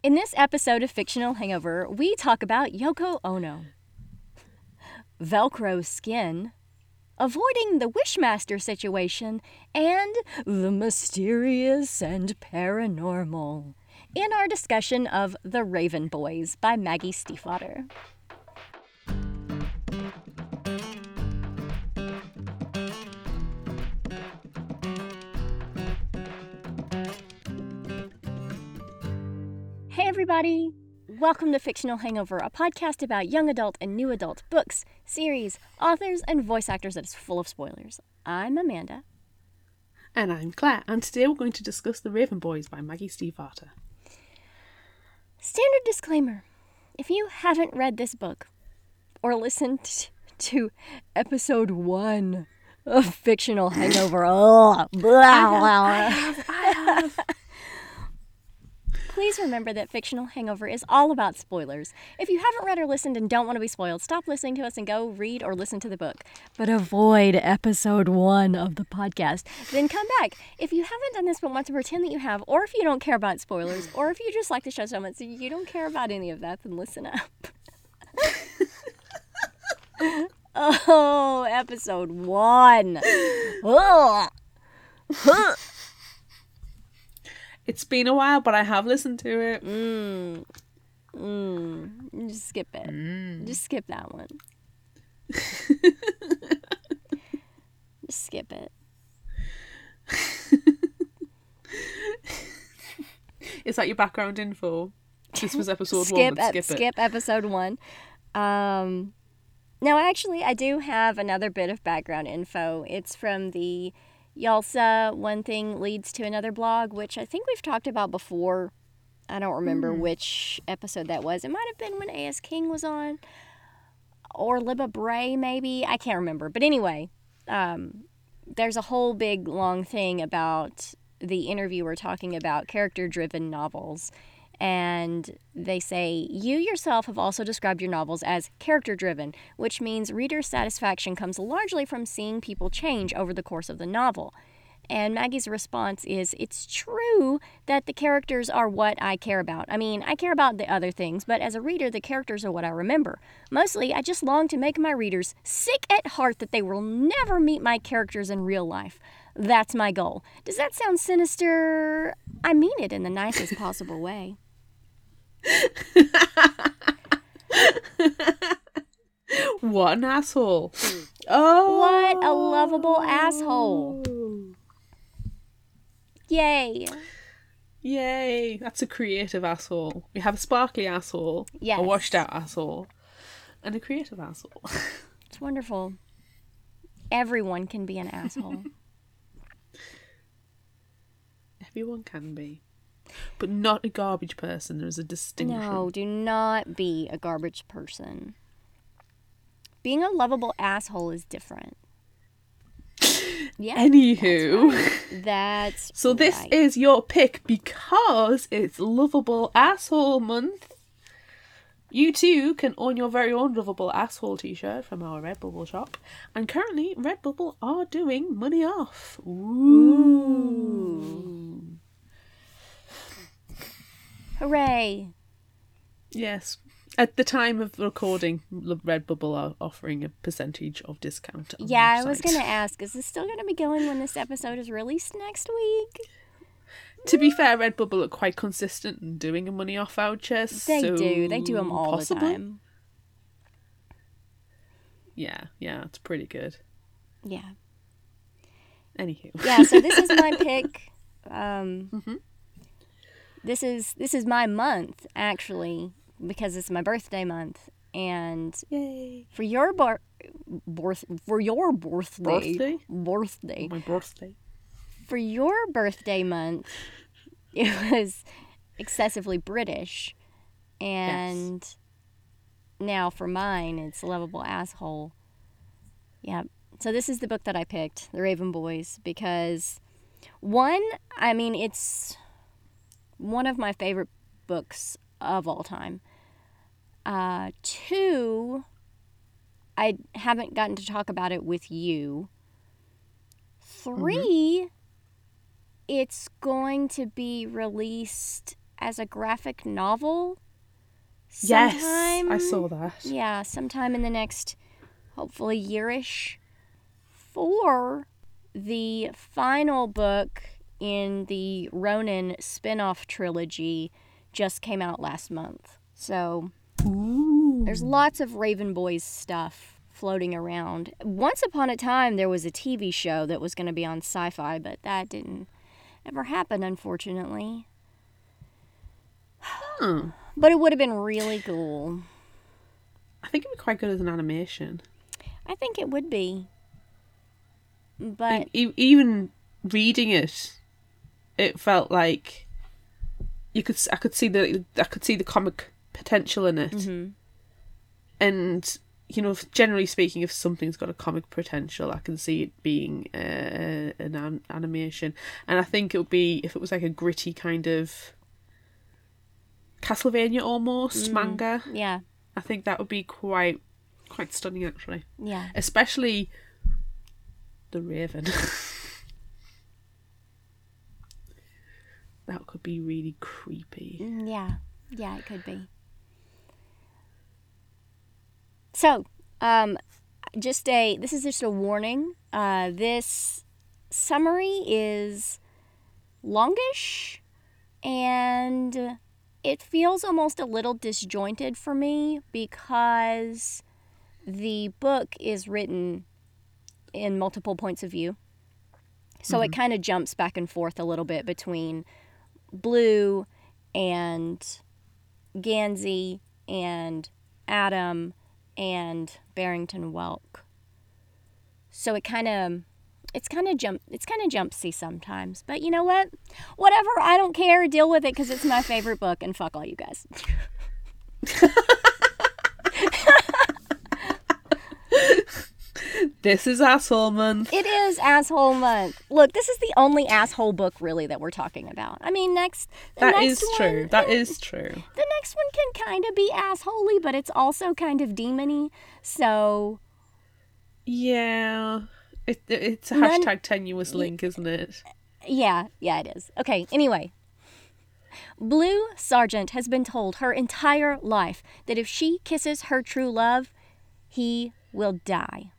In this episode of Fictional Hangover, we talk about Yoko Ono, Velcro skin, avoiding the Wishmaster situation, and the mysterious and paranormal in our discussion of The Raven Boys by Maggie Stiefvater. Hey everybody! Welcome to Fictional Hangover, a podcast about young adult and new adult books, series, authors, and voice actors that is full of spoilers. I'm Amanda. And I'm Claire, and today we're going to discuss The Raven Boys by Maggie Stiefvater. Standard disclaimer. If you haven't read this book, or listened to episode 1 of Fictional Hangover, I have. Please remember that Fictional Hangover is all about spoilers. If you haven't read or listened and don't want to be spoiled, stop listening to us and go read or listen to the book. But avoid episode 1 of the podcast. Then come back. If you haven't done this but want to pretend that you have, or if you don't care about spoilers, or if you just like the show so much so you don't care about any of that, then listen up. Oh, episode 1. It's been a while, but I have listened to it. Just skip it. Just skip that one. Just skip it. Is that your background info? This was episode one. Skip episode 1. Now, actually, I do have another bit of background info. It's from the Yalsa, One Thing Leads to Another blog, which I think we've talked about before. I don't remember which episode that was. It might have been when A.S. King was on, or Libba Bray maybe. I can't remember. But anyway, there's a whole big long thing about the interviewer talking about character-driven novels. And they say, you yourself have also described your novels as character-driven, which means reader satisfaction comes largely from seeing people change over the course of the novel. And Maggie's response is, it's true that the characters are what I care about. I mean, I care about the other things, but as a reader, the characters are what I remember. Mostly, I just long to make my readers sick at heart that they will never meet my characters in real life. That's my goal. Does that sound sinister? I mean it in the nicest possible way. What an asshole. Oh, what a lovable asshole. Yay, that's a creative asshole. We have a sparkly asshole, yes, a washed out asshole, and a creative asshole. It's wonderful. Everyone can be an asshole. Everyone can be. But not a garbage person. There's a distinction. No, do not be a garbage person. Being a lovable asshole is different. Yeah. Anywho. That's right. So this is your pick because it's Lovable Asshole Month. You too can own your very own Lovable Asshole t-shirt from our Redbubble shop. And currently, Redbubble are doing money off. Ooh. Hooray! Yes. At the time of recording, Redbubble are offering a percentage of discount. Yeah, I was going to ask, is this still going to be going when this episode is released next week? To be fair, Redbubble are quite consistent in doing a money off voucher. They do them all the time. Yeah, it's pretty good. Yeah. Anywho. Yeah, so this is my pick. This is my month, actually, because it's my birthday month, and yay. For your birthday month, it was excessively British, and yes. Now for mine, it's Lovable Asshole. Yeah, so this is the book that I picked, The Raven Boys, because it's one of my favorite books of all time. 2, I haven't gotten to talk about it with you. 3, it's going to be released as a graphic novel sometime. Yes, I saw that. Yeah, sometime in the next, hopefully, year-ish. For the final book in the Ronan spin-off trilogy just came out last month. So there's lots of Raven Boys stuff floating around. Once upon a time, there was a TV show that was going to be on Sci-Fi, but that didn't ever happen, unfortunately. But it would have been really cool. I think it would be quite good as an animation. I think it would be. But even reading it, it felt like I could see the comic potential in it. Mm-hmm. And you know, generally speaking, if something's got a comic potential, I can see it being an animation. And I think it would be, if it was like a gritty kind of Castlevania almost manga. Yeah, I think that would be quite stunning, actually. Yeah, especially the Raven. That could be really creepy. Yeah, it could be. So, this is just a warning. This summary is longish, and it feels almost a little disjointed for me because the book is written in multiple points of view. So it kind of jumps back and forth a little bit between Blue and Gansey and Adam and Barrington Welk. So it's kind of jumpsy sometimes. But you know what? Whatever, I don't care. Deal with it because it's my favorite book, and fuck all you guys. This is asshole month. It is asshole month. Look, this is the only asshole book really that we're talking about. I mean, that is true. That is true. The next one can kind of be assholey, but it's also kind of demony. So yeah, it's a hashtag tenuous link, isn't it? Yeah, it is. Okay, anyway. Blue Sargent has been told her entire life that if she kisses her true love, he will die.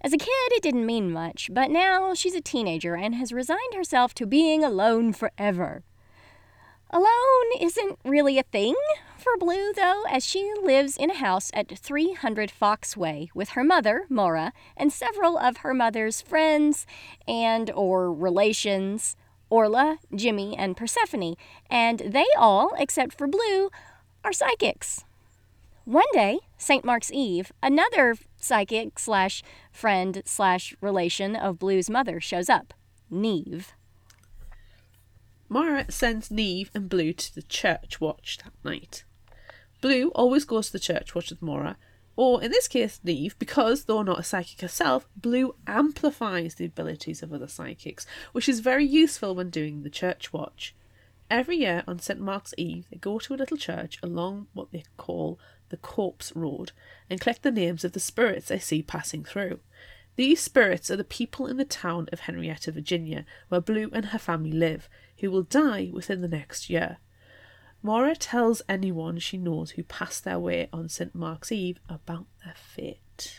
As a kid, it didn't mean much, but now she's a teenager and has resigned herself to being alone forever. Alone isn't really a thing for Blue, though, as she lives in a house at 300 Fox Way with her mother, Maura, and several of her mother's friends and or relations, Orla, Jimmy, and Persephone, and they all, except for Blue, are psychics. One day, St. Mark's Eve, another psychic / friend / relation of Blue's mother shows up, Neve. Maura sends Neve and Blue to the church watch that night. Blue always goes to the church watch with Maura, or in this case Neve, because though not a psychic herself, Blue amplifies the abilities of other psychics, which is very useful when doing the church watch. Every year on St. Mark's Eve, they go to a little church along what they call the Corpse Road and collect the names of the spirits they see passing through. These spirits are the people in the town of Henrietta, Virginia, where Blue and her family live, who will die within the next year. Maura tells anyone she knows who passed their way on St. Mark's Eve about their fate.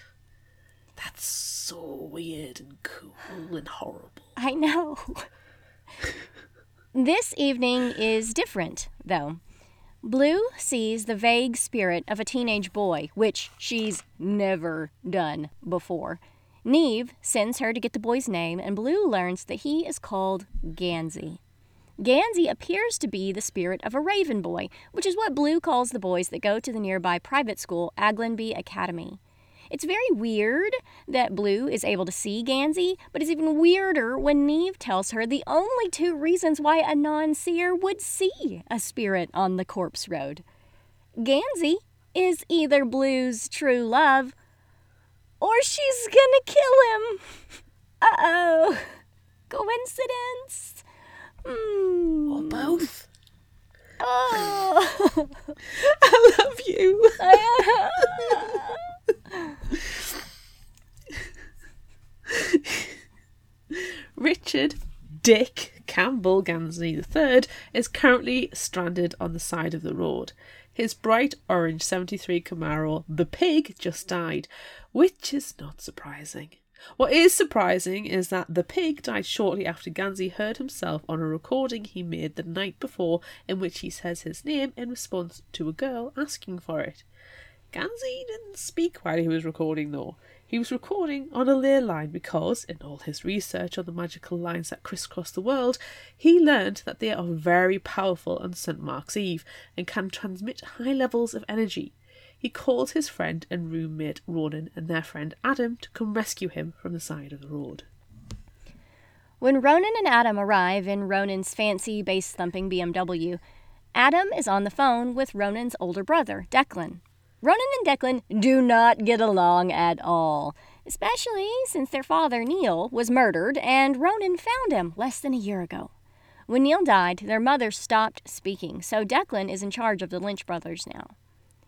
That's so weird and cool and horrible. I know. This evening is different, though. Blue sees the vague spirit of a teenage boy, which she's never done before. Neve sends her to get the boy's name, and Blue learns that he is called Gansey. Gansey appears to be the spirit of a raven boy, which is what Blue calls the boys that go to the nearby private school, Aglionby Academy. It's very weird that Blue is able to see Gansey, but it's even weirder when Neve tells her the only two reasons why a non-seer would see a spirit on the Corpse Road. Gansey is either Blue's true love, or she's gonna kill him. Uh-oh. Coincidence? Or both. Oh. I love you. Richard Dick Campbell Gansey III is currently stranded on the side of the road. His bright orange 73 Camaro, the Pig, just died, which is not surprising. What is surprising is that the Pig died shortly after Gansey heard himself on a recording he made the night before in which he says his name in response to a girl asking for it. Gansey didn't speak while he was recording though. He was recording on a ley line because, in all his research on the magical lines that crisscross the world, he learned that they are very powerful on St. Mark's Eve and can transmit high levels of energy. He called his friend and roommate Ronan and their friend Adam to come rescue him from the side of the road. When Ronan and Adam arrive in Ronan's fancy, bass-thumping BMW, Adam is on the phone with Ronan's older brother, Declan. Ronan and Declan do not get along at all, especially since their father, Neil, was murdered and Ronan found him less than a year ago. When Neil died, their mother stopped speaking, so Declan is in charge of the Lynch brothers now.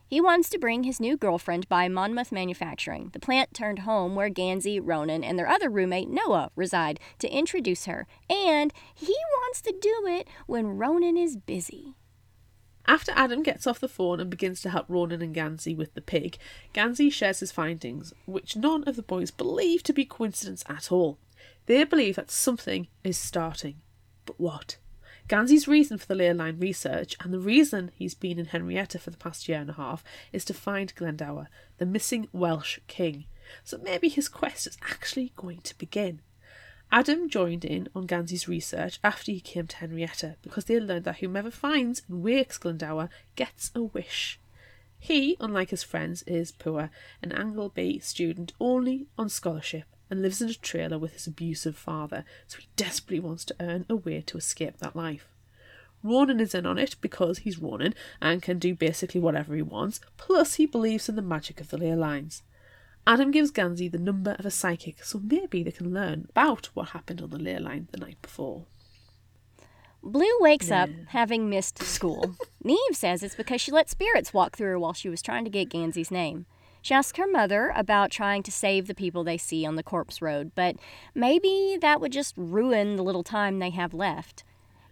He wants to bring his new girlfriend by Monmouth Manufacturing, the plant-turned-home where Gansey, Ronan, and their other roommate, Noah, reside, to introduce her, and he wants to do it when Ronan is busy. After Adam gets off the phone and begins to help Ronan and Gansey with the Pig, Gansey shares his findings, which none of the boys believe to be coincidence at all. They believe that something is starting. But what? Gansey's reason for the ley line research, and the reason he's been in Henrietta for the past 1.5 years, is to find Glendower, the missing Welsh king. So maybe his quest is actually going to begin. Adam joined in on Gansey's research after he came to Henrietta because they learned that whomever finds and wakes Glendower gets a wish. He, unlike his friends, is poor, an Aglionby student only on scholarship, and lives in a trailer with his abusive father, so he desperately wants to earn a way to escape that life. Ronan is in on it because he's Ronan and can do basically whatever he wants, plus he believes in the magic of the ley lines. Adam gives Gansey the number of a psychic, so maybe they can learn about what happened on the ley line the night before. Blue wakes up having missed school. Neve says it's because she let spirits walk through her while she was trying to get Gansey's name. She asks her mother about trying to save the people they see on the Corpse Road, but maybe that would just ruin the little time they have left.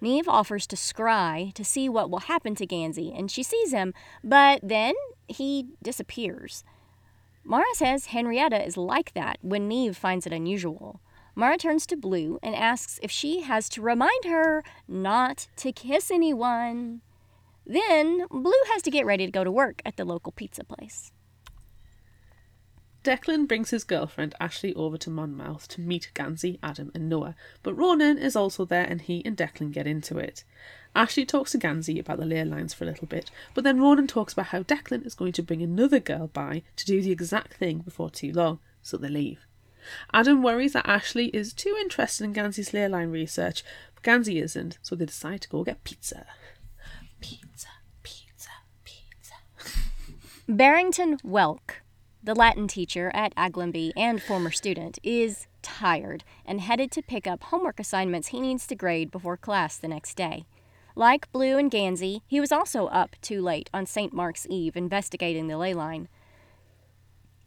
Neve offers to scry to see what will happen to Gansey, and she sees him, but then he disappears. Maura says Henrietta is like that when Neve finds it unusual. Maura turns to Blue and asks if she has to remind her not to kiss anyone. Then Blue has to get ready to go to work at the local pizza place. Declan brings his girlfriend Ashley over to Monmouth to meet Gansey, Adam and Noah, but Ronan is also there and he and Declan get into it. Ashley talks to Gansey about the ley lines for a little bit, but then Ronan talks about how Declan is going to bring another girl by to do the exact thing before too long, so they leave. Adam worries that Ashley is too interested in Gansey's ley line research, but Gansey isn't, so they decide to go get pizza. Pizza. Barrington Welk, the Latin teacher at Aglionby and former student, is tired and headed to pick up homework assignments he needs to grade before class the next day. Like Blue and Gansey, he was also up too late on St. Mark's Eve investigating the ley line.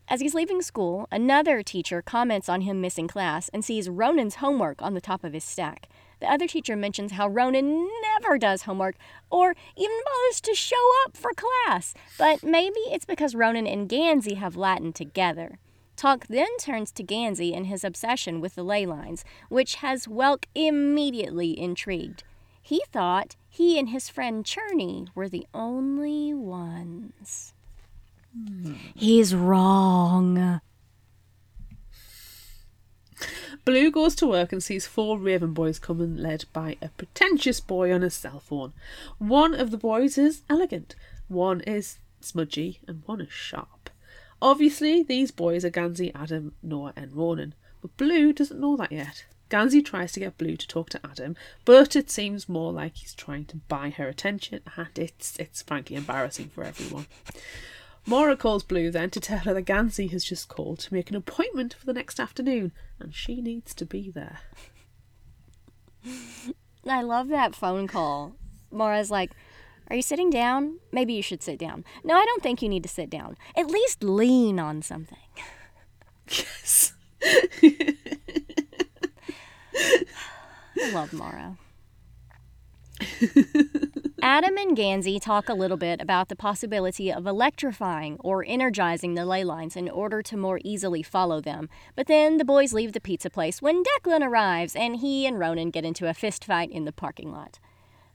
As he's leaving school, another teacher comments on him missing class and sees Ronan's homework on the top of his stack. The other teacher mentions how Ronan never does homework or even bothers to show up for class, but maybe it's because Ronan and Gansey have Latin together. Talk then turns to Gansey and his obsession with the ley lines, which has Welk immediately intrigued. He thought he and his friend Cherny were the only ones. He's wrong. Blue goes to work and sees 4 Raven Boys coming, led by a pretentious boy on his cell phone. One of the boys is elegant, one is smudgy, and one is sharp. Obviously, these boys are Gansey, Adam, Noah, and Ronan, but Blue doesn't know that yet. Gansey tries to get Blue to talk to Adam, but it seems more like he's trying to buy her attention, and it's frankly embarrassing for everyone. Maura calls Blue then to tell her that Gansey has just called to make an appointment for the next afternoon, and she needs to be there. I love that phone call. Maura's like, "Are you sitting down? Maybe you should sit down. No, I don't think you need to sit down. At least lean on something." Yes. I love Maura. Adam and Gansey talk a little bit about the possibility of electrifying or energizing the ley lines in order to more easily follow them. But then the boys leave the pizza place when Declan arrives, and he and Ronan get into a fist fight in the parking lot.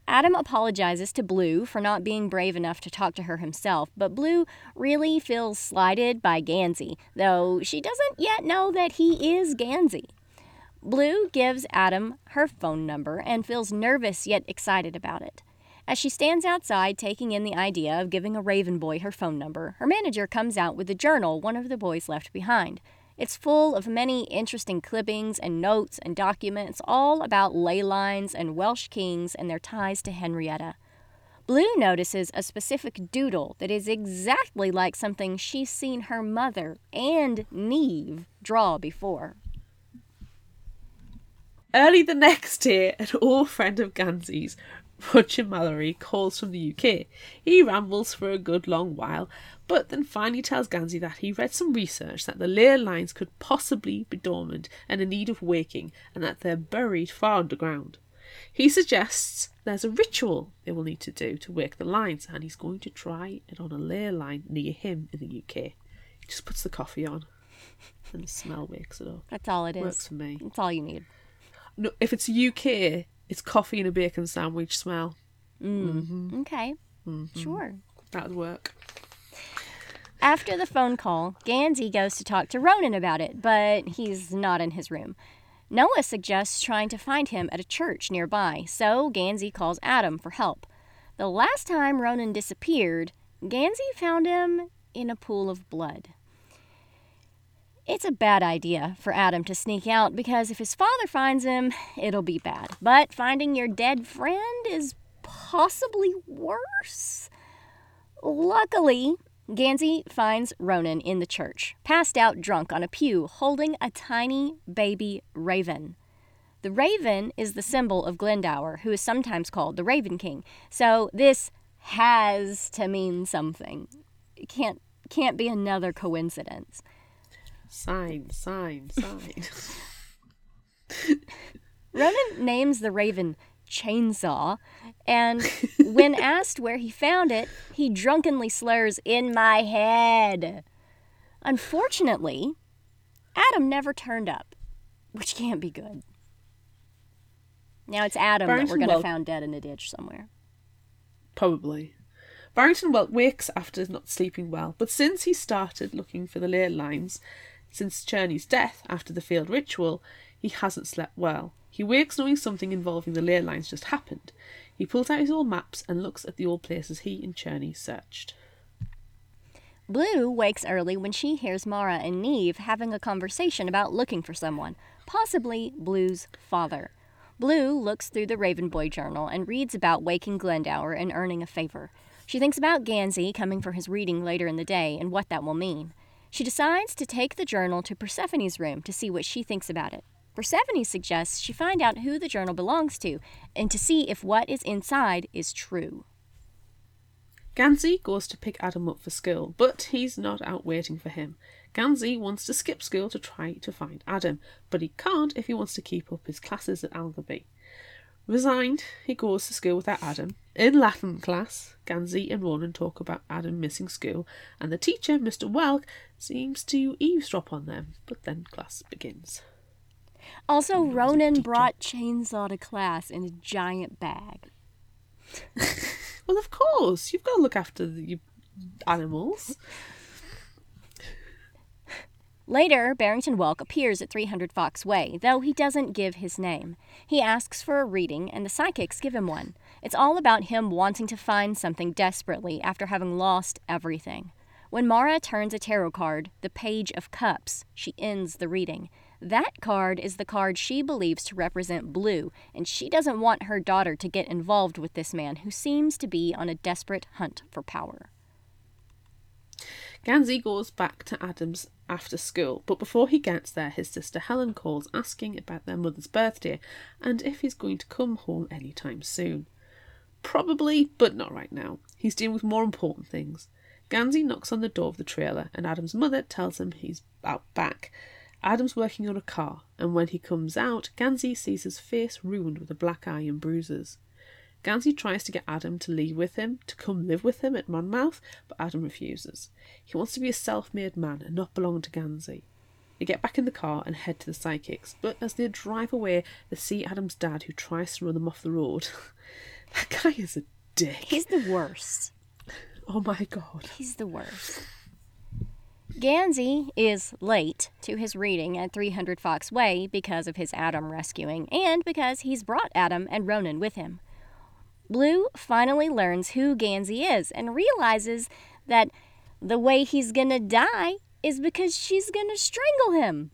Adam apologizes to Blue for not being brave enough to talk to her himself, but Blue really feels slighted by Gansey, though she doesn't yet know that he is Gansey. Blue gives Adam her phone number and feels nervous yet excited about it. As she stands outside taking in the idea of giving a Raven boy her phone number, her manager comes out with a journal one of the boys left behind. It's full of many interesting clippings and notes and documents all about ley lines and Welsh kings and their ties to Henrietta. Blue notices a specific doodle that is exactly like something she's seen her mother and Neve draw before. Early the next day, an old friend of Gansey's, Roger Mallory, calls from the UK. He rambles for a good long while, but then finally tells Gansey that he read some research that the ley lines could possibly be dormant and in need of waking, and that they're buried far underground. He suggests there's a ritual they will need to do to wake the lines, and he's going to try it on a ley line near him in the UK. He just puts the coffee on, and the smell wakes it up. That's all it is. Works for me. That's all you need. No, if it's UK, it's coffee and a bacon sandwich smell. Mm-hmm. Okay, sure. That would work. After the phone call, Gansey goes to talk to Ronan about it, but he's not in his room. Noah suggests trying to find him at a church nearby, so Gansey calls Adam for help. The last time Ronan disappeared, Gansey found him in a pool of blood. It's a bad idea for Adam to sneak out because if his father finds him, it'll be bad. But finding your dead friend is possibly worse. Luckily, Gansey finds Ronan in the church, passed out drunk on a pew, holding a tiny baby raven. The raven is the symbol of Glendower, who is sometimes called the Raven King. So this has to mean something. It can't be another coincidence. Sign. Ronan names the raven Chainsaw, and when asked where he found it, he drunkenly slurs, "In my head." Unfortunately, Adam never turned up, which can't be good. Now it's Adam Barrington that we're going to find dead in a ditch somewhere. Probably. Barrington Welk wakes after not sleeping well, but since he started looking for the ley lines, since Cherny's death after the failed ritual, he hasn't slept well. He wakes knowing something involving the ley lines just happened. He pulls out his old maps and looks at the old places he and Cherny searched. Blue wakes early when she hears Maura and Neve having a conversation about looking for someone, possibly Blue's father. Blue looks through the Raven Boy journal and reads about waking Glendower and earning a favour. She thinks about Gansey coming for his reading later in the day and what that will mean. She decides to take the journal to Persephone's room to see what she thinks about it. Persephone suggests she find out who the journal belongs to and to see if what is inside is true. Gansey goes to pick Adam up for school, but he's not out waiting for him. Gansey wants to skip school to try to find Adam, but he can't if he wants to keep up his classes at Alderby. Resigned, he goes to school without Adam. In Latin class, Gansey and Ronan talk about Adam missing school, and the teacher, Mr. Welk, seems to eavesdrop on them, but then class begins. Also, Ronan brought Chainsaw to class in a giant bag. Well, of course, you've got to look after the animals. Later, Barrington Welk appears at 300 Fox Way, though he doesn't give his name. He asks for a reading, and the psychics give him one. It's all about him wanting to find something desperately after having lost everything. When Maura turns a tarot card, the Page of Cups, she ends the reading. That card is the card she believes to represent Blue, and she doesn't want her daughter to get involved with this man who seems to be on a desperate hunt for power. Gansey goes back to Adam's after school, but before he gets there, his sister Helen calls asking about their mother's birthday and if he's going to come home anytime soon. Probably, but not right now. He's dealing with more important things. Gansey knocks on the door of the trailer and Adam's mother tells him he's out back. Adam's working on a car, and when he comes out, Gansey sees his face ruined with a black eye and bruises. Gansey tries to get Adam to leave with him, to come live with him at Monmouth, but Adam refuses. He wants to be a self-made man and not belong to Gansey. They get back in the car and head to the psychics, but as they drive away, they see Adam's dad, who tries to run them off the road. That guy is a dick. He's the worst. Oh my God. He's the worst. Gansey is late to his reading at 300 Fox Way because of his Adam rescuing and because he's brought Adam and Ronan with him. Blue finally learns who Gansey is and realizes that the way he's gonna die is because she's gonna strangle him.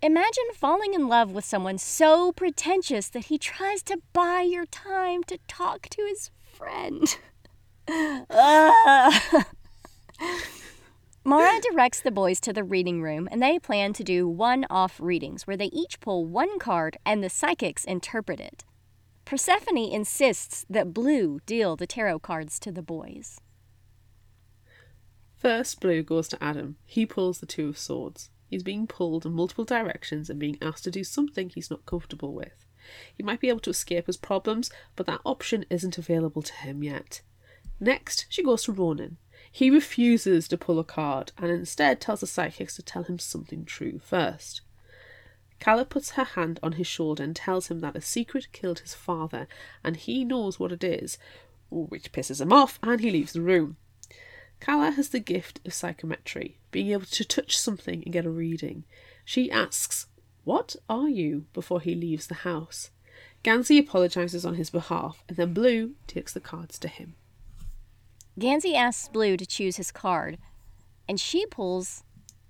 Imagine falling in love with someone so pretentious that he tries to buy your time to talk to his friend. Maura directs the boys to the reading room, and they plan to do one-off readings where they each pull one card and the psychics interpret it. Persephone insists that Blue deal the tarot cards to the boys. First, Blue goes to Adam. He pulls the Two of Swords. He's being pulled in multiple directions and being asked to do something he's not comfortable with. He might be able to escape his problems, but that option isn't available to him yet. Next, she goes to Ronan. He refuses to pull a card and instead tells the psychics to tell him something true first. Calla puts her hand on his shoulder and tells him that a secret killed his father and he knows what it is, which pisses him off, and he leaves the room. Calla has the gift of psychometry, being able to touch something and get a reading. She asks, "What are you?" before he leaves the house. Gansey apologises on his behalf, and then Blue takes the cards to him. Gansey asks Blue to choose his card, and she pulls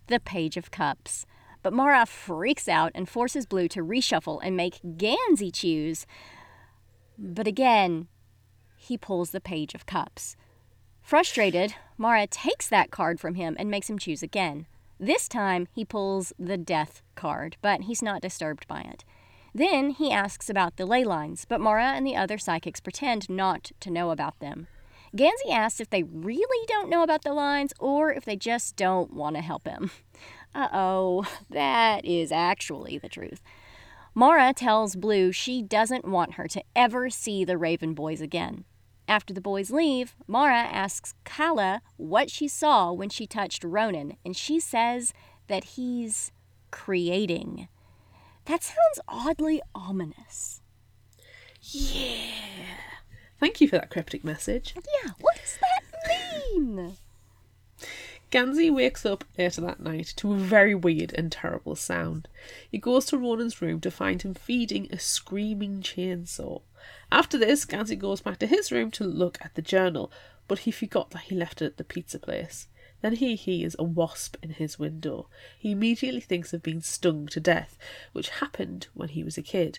the Page of Cups. But Maura freaks out and forces Blue to reshuffle and make Gansey choose. But again, he pulls the Page of Cups. Frustrated, Maura takes that card from him and makes him choose again. This time, he pulls the Death card, but he's not disturbed by it. Then he asks about the ley lines, but Maura and the other psychics pretend not to know about them. Gansey asks if they really don't know about the lines or if they just don't want to help him. Uh-oh, that is actually the truth. Maura tells Blue she doesn't want her to ever see the Raven Boys again. After the boys leave, Maura asks Calla what she saw when she touched Ronan, and she says that he's creating. That sounds oddly ominous. Yeah. Thank you for that cryptic message. Yeah, what does that mean? Gansey wakes up later that night to a very weird and terrible sound. He goes to Ronan's room to find him feeding a screaming chainsaw. After this, Gansey goes back to his room to look at the journal, but he forgot that he left it at the pizza place. Then he hears a wasp in his window. He immediately thinks of being stung to death, which happened when he was a kid,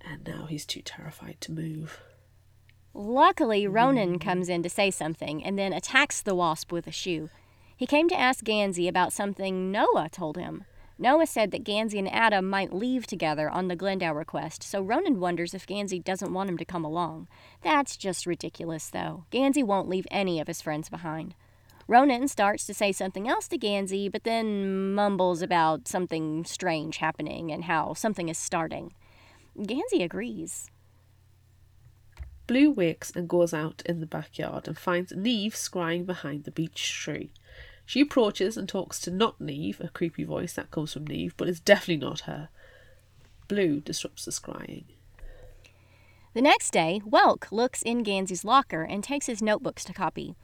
and now he's too terrified to move. Luckily, Ronan comes in to say something and then attacks the wasp with a shoe. He came to ask Gansey about something Noah told him. Noah said that Gansey and Adam might leave together on the Glendower quest, so Ronan wonders if Gansey doesn't want him to come along. That's just ridiculous, though. Gansey won't leave any of his friends behind. Ronan starts to say something else to Gansey, but then mumbles about something strange happening and how something is starting. Gansey agrees. Blue wakes and goes out in the backyard and finds Neve scrying behind the beech tree. She approaches and talks to not Neve, a creepy voice that comes from Neve, but it's definitely not her. Blue disrupts the scrying. The next day, Welk looks in Gansey's locker and takes his notebooks to copy.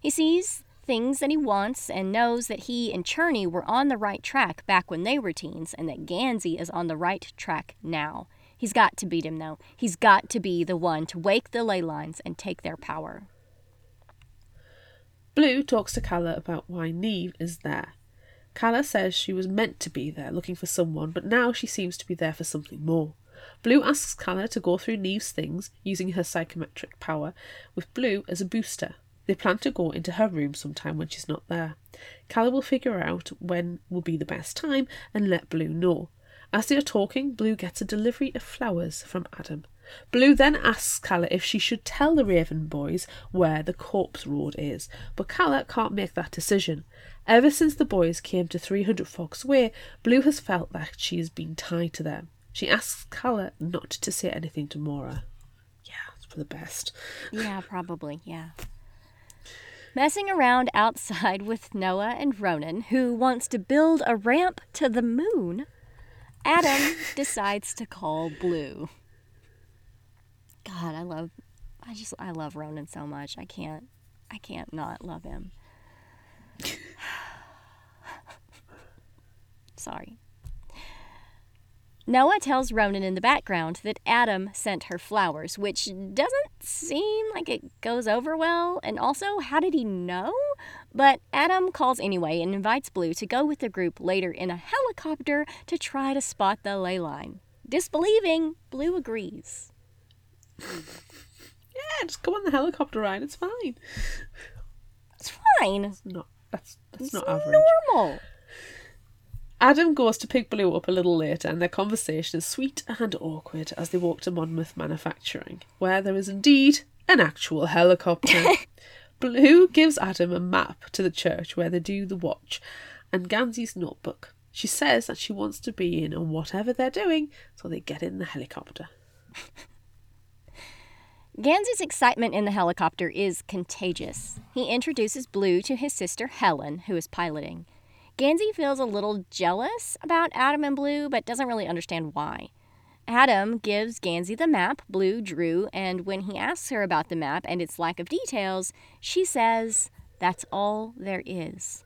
He sees things that he wants and knows that he and Cherny were on the right track back when they were teens and that Gansey is on the right track now. He's got to beat him, though. He's got to be the one to wake the ley lines and take their power. Blue talks to Calla about why Neve is there. Calla says she was meant to be there looking for someone, but now she seems to be there for something more. Blue asks Calla to go through Neve's things using her psychometric power, with Blue as a booster. They plan to go into her room sometime when she's not there. Calla will figure out when will be the best time and let Blue know. As they are talking, Blue gets a delivery of flowers from Adam. Blue then asks Calla if she should tell the Raven Boys where the Corpse Road is, but Calla can't make that decision. Ever since the boys came to 300 Fox Way, Blue has felt that she has been tied to them. She asks Calla not to say anything to Maura. Yeah, it's for the best. Yeah, probably, yeah. Messing around outside with Noah and Ronan, who wants to build a ramp to the moon, Adam decides to call Blue. God, I love Ronan so much. I can't not love him. Sorry. Noah tells Ronan in the background that Adam sent her flowers, which doesn't seem like it goes over well. And also, how did he know? But Adam calls anyway and invites Blue to go with the group later in a helicopter to try to spot the ley line. Disbelieving, Blue agrees. Yeah, just go on the helicopter ride. It's fine. It's fine. That's not average. Normal. Adam goes to pick Blue up a little later, and their conversation is sweet and awkward as they walk to Monmouth Manufacturing, where there is indeed an actual helicopter. Blue gives Adam a map to the church where they do the watch, and Gansey's notebook. She says that she wants to be in on whatever they're doing, so they get in the helicopter. Gansey's excitement in the helicopter is contagious. He introduces Blue to his sister Helen, who is piloting. Gansey feels a little jealous about Adam and Blue, but doesn't really understand why. Adam gives Gansey the map Blue drew, and when he asks her about the map and its lack of details, she says, "That's all there is."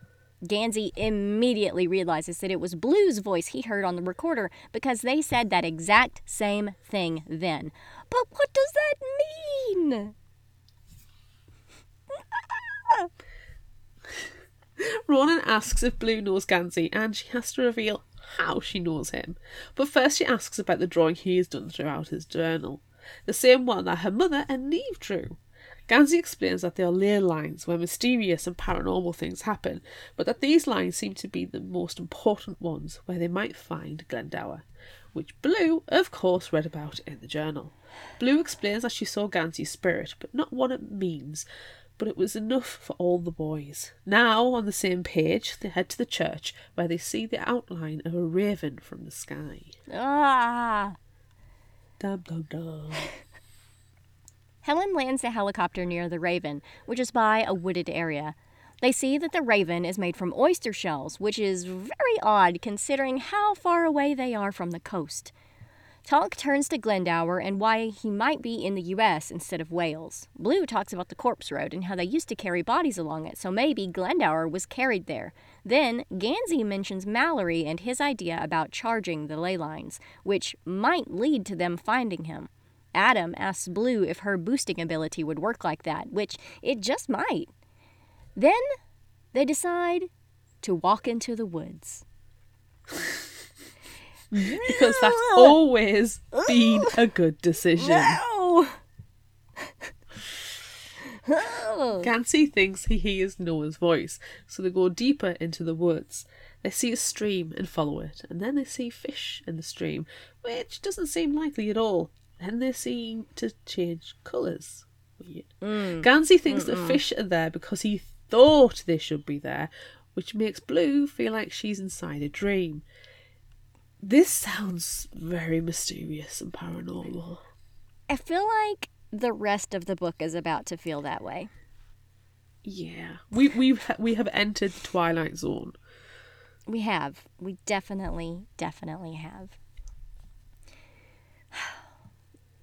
Gansey immediately realizes that it was Blue's voice he heard on the recorder because they said that exact same thing then. But what does that mean? Ronan asks if Blue knows Gansey, and she has to reveal how she knows him. But first she asks about the drawing he has done throughout his journal, the same one that her mother and Neve drew. Gansey explains that there are ley lines where mysterious and paranormal things happen, but that these lines seem to be the most important ones where they might find Glendower, which Blue, of course, read about in the journal. Blue explains that she saw Gansey's spirit, but not what it means, but it was enough for all the boys. Now, on the same page, they head to the church, where they see the outline of a raven from the sky. Ah! Dum dum dum. Helen lands the helicopter near the Raven, which is by a wooded area. They see that the Raven is made from oyster shells, which is very odd considering how far away they are from the coast. Talk turns to Glendower and why he might be in the US instead of Wales. Blue talks about the Corpse Road and how they used to carry bodies along it, so maybe Glendower was carried there. Then Gansey mentions Mallory and his idea about charging the ley lines, which might lead to them finding him. Adam asks Blue if her boosting ability would work like that, which it just might. Then they decide to walk into the woods. Because that's always been a good decision. No! Gansey thinks he hears Noah's voice, so they go deeper into the woods. They see a stream and follow it, and then they see fish in the stream, which doesn't seem likely at all. Then they seem to change colours. Weird. Gansey thinks that fish are there because he thought they should be there, which makes Blue feel like she's inside a dream. This sounds very mysterious and paranormal. I feel like the rest of the book is about to feel that way. Yeah. We have entered the Twilight Zone. We have. We definitely have.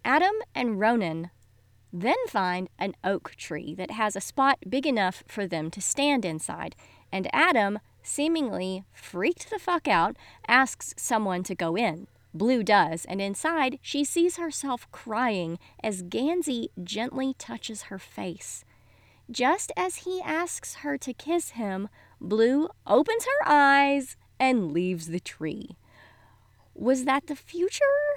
Adam and Ronan then find an oak tree that has a spot big enough for them to stand inside, and Adam, seemingly freaked the fuck out, asks someone to go in. Blue does, and inside she sees herself crying as Gansey gently touches her face. Just as he asks her to kiss him, Blue opens her eyes and leaves the tree. Was that the future?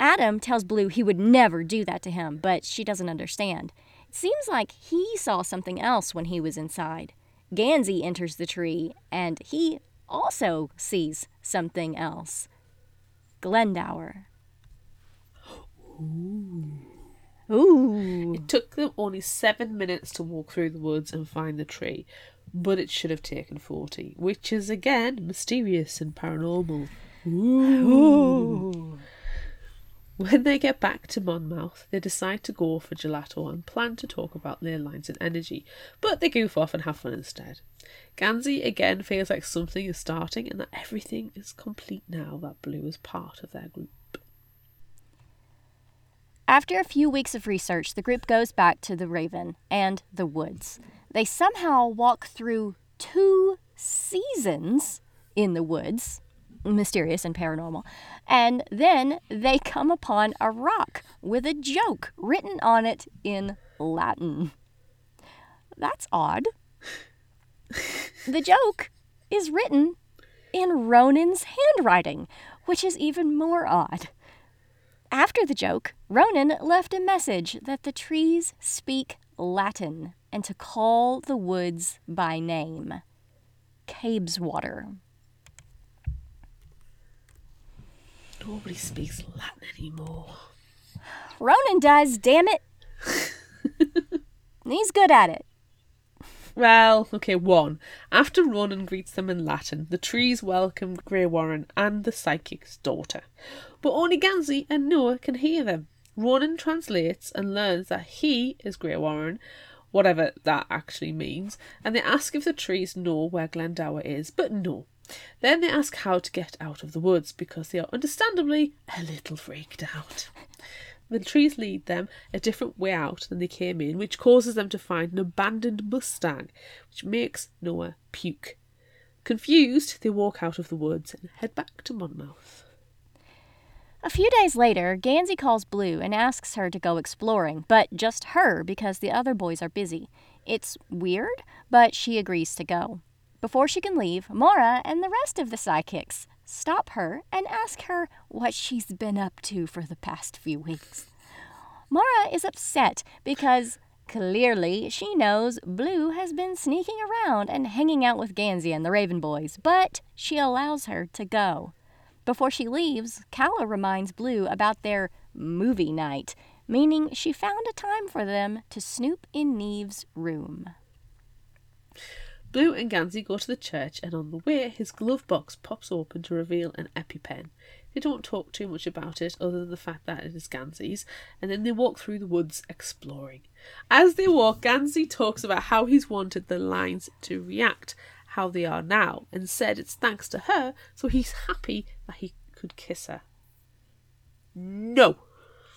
Adam tells Blue he would never do that to him, but she doesn't understand. It seems like he saw something else when he was inside. Gansey enters the tree, and he also sees something else. Glendower. Ooh. It took them only 7 minutes to walk through the woods and find the tree, but it should have taken 40, which is, again, mysterious and paranormal. Ooh. When they get back to Monmouth, they decide to go for gelato and plan to talk about their lines and energy, but they goof off and have fun instead. Gansey again feels like something is starting and that everything is complete now that Blue is part of their group. After a few weeks of research, the group goes back to the Raven and the woods. They somehow walk through 2 seasons in the woods, mysterious and paranormal, and then they come upon a rock with a joke written on it in Latin. That's odd. The joke is written in Ronan's handwriting, which is even more odd. After the joke, Ronan left a message that the trees speak Latin and to call the woods by name, Cabeswater. Nobody speaks Latin anymore. Ronan does, damn it. He's good at it. Well, okay, 1. After Ronan greets them in Latin, the trees welcome Grey Warren and the psychic's daughter. But only Gansey and Noah can hear them. Ronan translates and learns that he is Grey Warren, whatever that actually means, and they ask if the trees know where Glendower is, but no. Then they ask how to get out of the woods because they are understandably a little freaked out. The trees lead them a different way out than they came in, which causes them to find an abandoned Mustang, which makes Noah puke. Confused, they walk out of the woods and head back to Monmouth. A few days later, Gansey calls Blue and asks her to go exploring, but just her because the other boys are busy. It's weird, but she agrees to go. Before she can leave, Maura and the rest of the psychics stop her and ask her what she's been up to for the past few weeks. Maura is upset because clearly she knows Blue has been sneaking around and hanging out with Gansey and the Raven Boys, but she allows her to go. Before she leaves, Calla reminds Blue about their movie night, meaning she found a time for them to snoop in Neve's room. Blue and Gansey go to the church, and on the way, his glove box pops open to reveal an EpiPen. They don't talk too much about it, other than the fact that it is Gansey's, and then they walk through the woods exploring. As they walk, Gansey talks about how he's wanted the lines to react, how they are now, and said it's thanks to her, so he's happy that he could kiss her. No.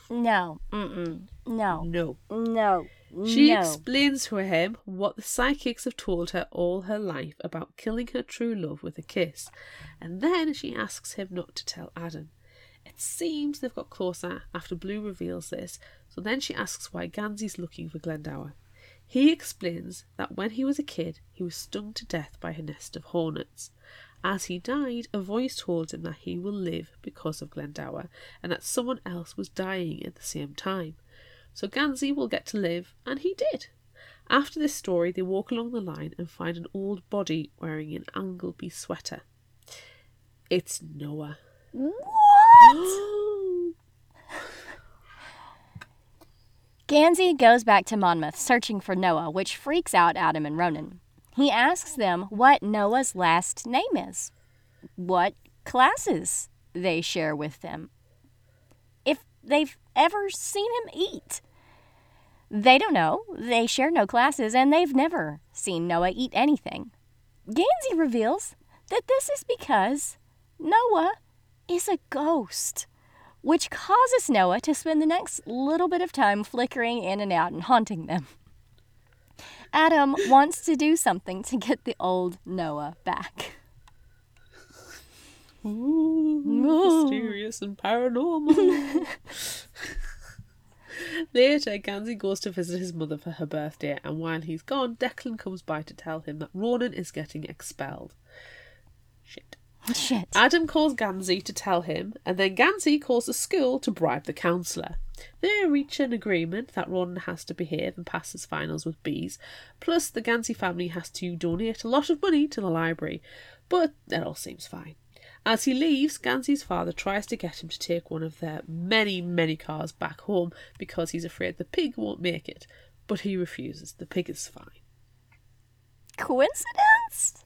No. Mm-mm. No. No. No. She explains to him what the psychics have told her all her life about killing her true love with a kiss, and then she asks him not to tell Adam. It seems they've got closer after Blue reveals this, so then she asks why Gansey's looking for Glendower. He explains that when he was a kid, he was stung to death by a nest of hornets. As he died, a voice told him that he will live because of Glendower, and that someone else was dying at the same time. So Gansey will get to live, and he did. After this story, they walk along the line and find an old body wearing an Aglionby sweater. It's Noah. What? Gansey goes back to Monmouth, searching for Noah, which freaks out Adam and Ronan. He asks them what Noah's last name is, what classes they share with them, if they've ever seen him eat. They don't know, they share no classes, and they've never seen Noah eat anything. Gansey reveals that this is because Noah is a ghost, which causes Noah to spend the next little bit of time flickering in and out and haunting them. Adam wants to do something to get the old Noah back. Ooh, mysterious and paranormal. Later, Gansey goes to visit his mother for her birthday, and while he's gone, Declan comes by to tell him that Ronan is getting expelled. Shit. Adam calls Gansey to tell him, and then Gansey calls the school to bribe the counsellor. They reach an agreement that Ronan has to behave and pass his finals with B's, plus the Gansey family has to donate a lot of money to the library, but that all seems fine. As he leaves, Gansey's father tries to get him to take one of their many, many cars back home because he's afraid the pig won't make it, but he refuses. The pig is fine. Coincidence?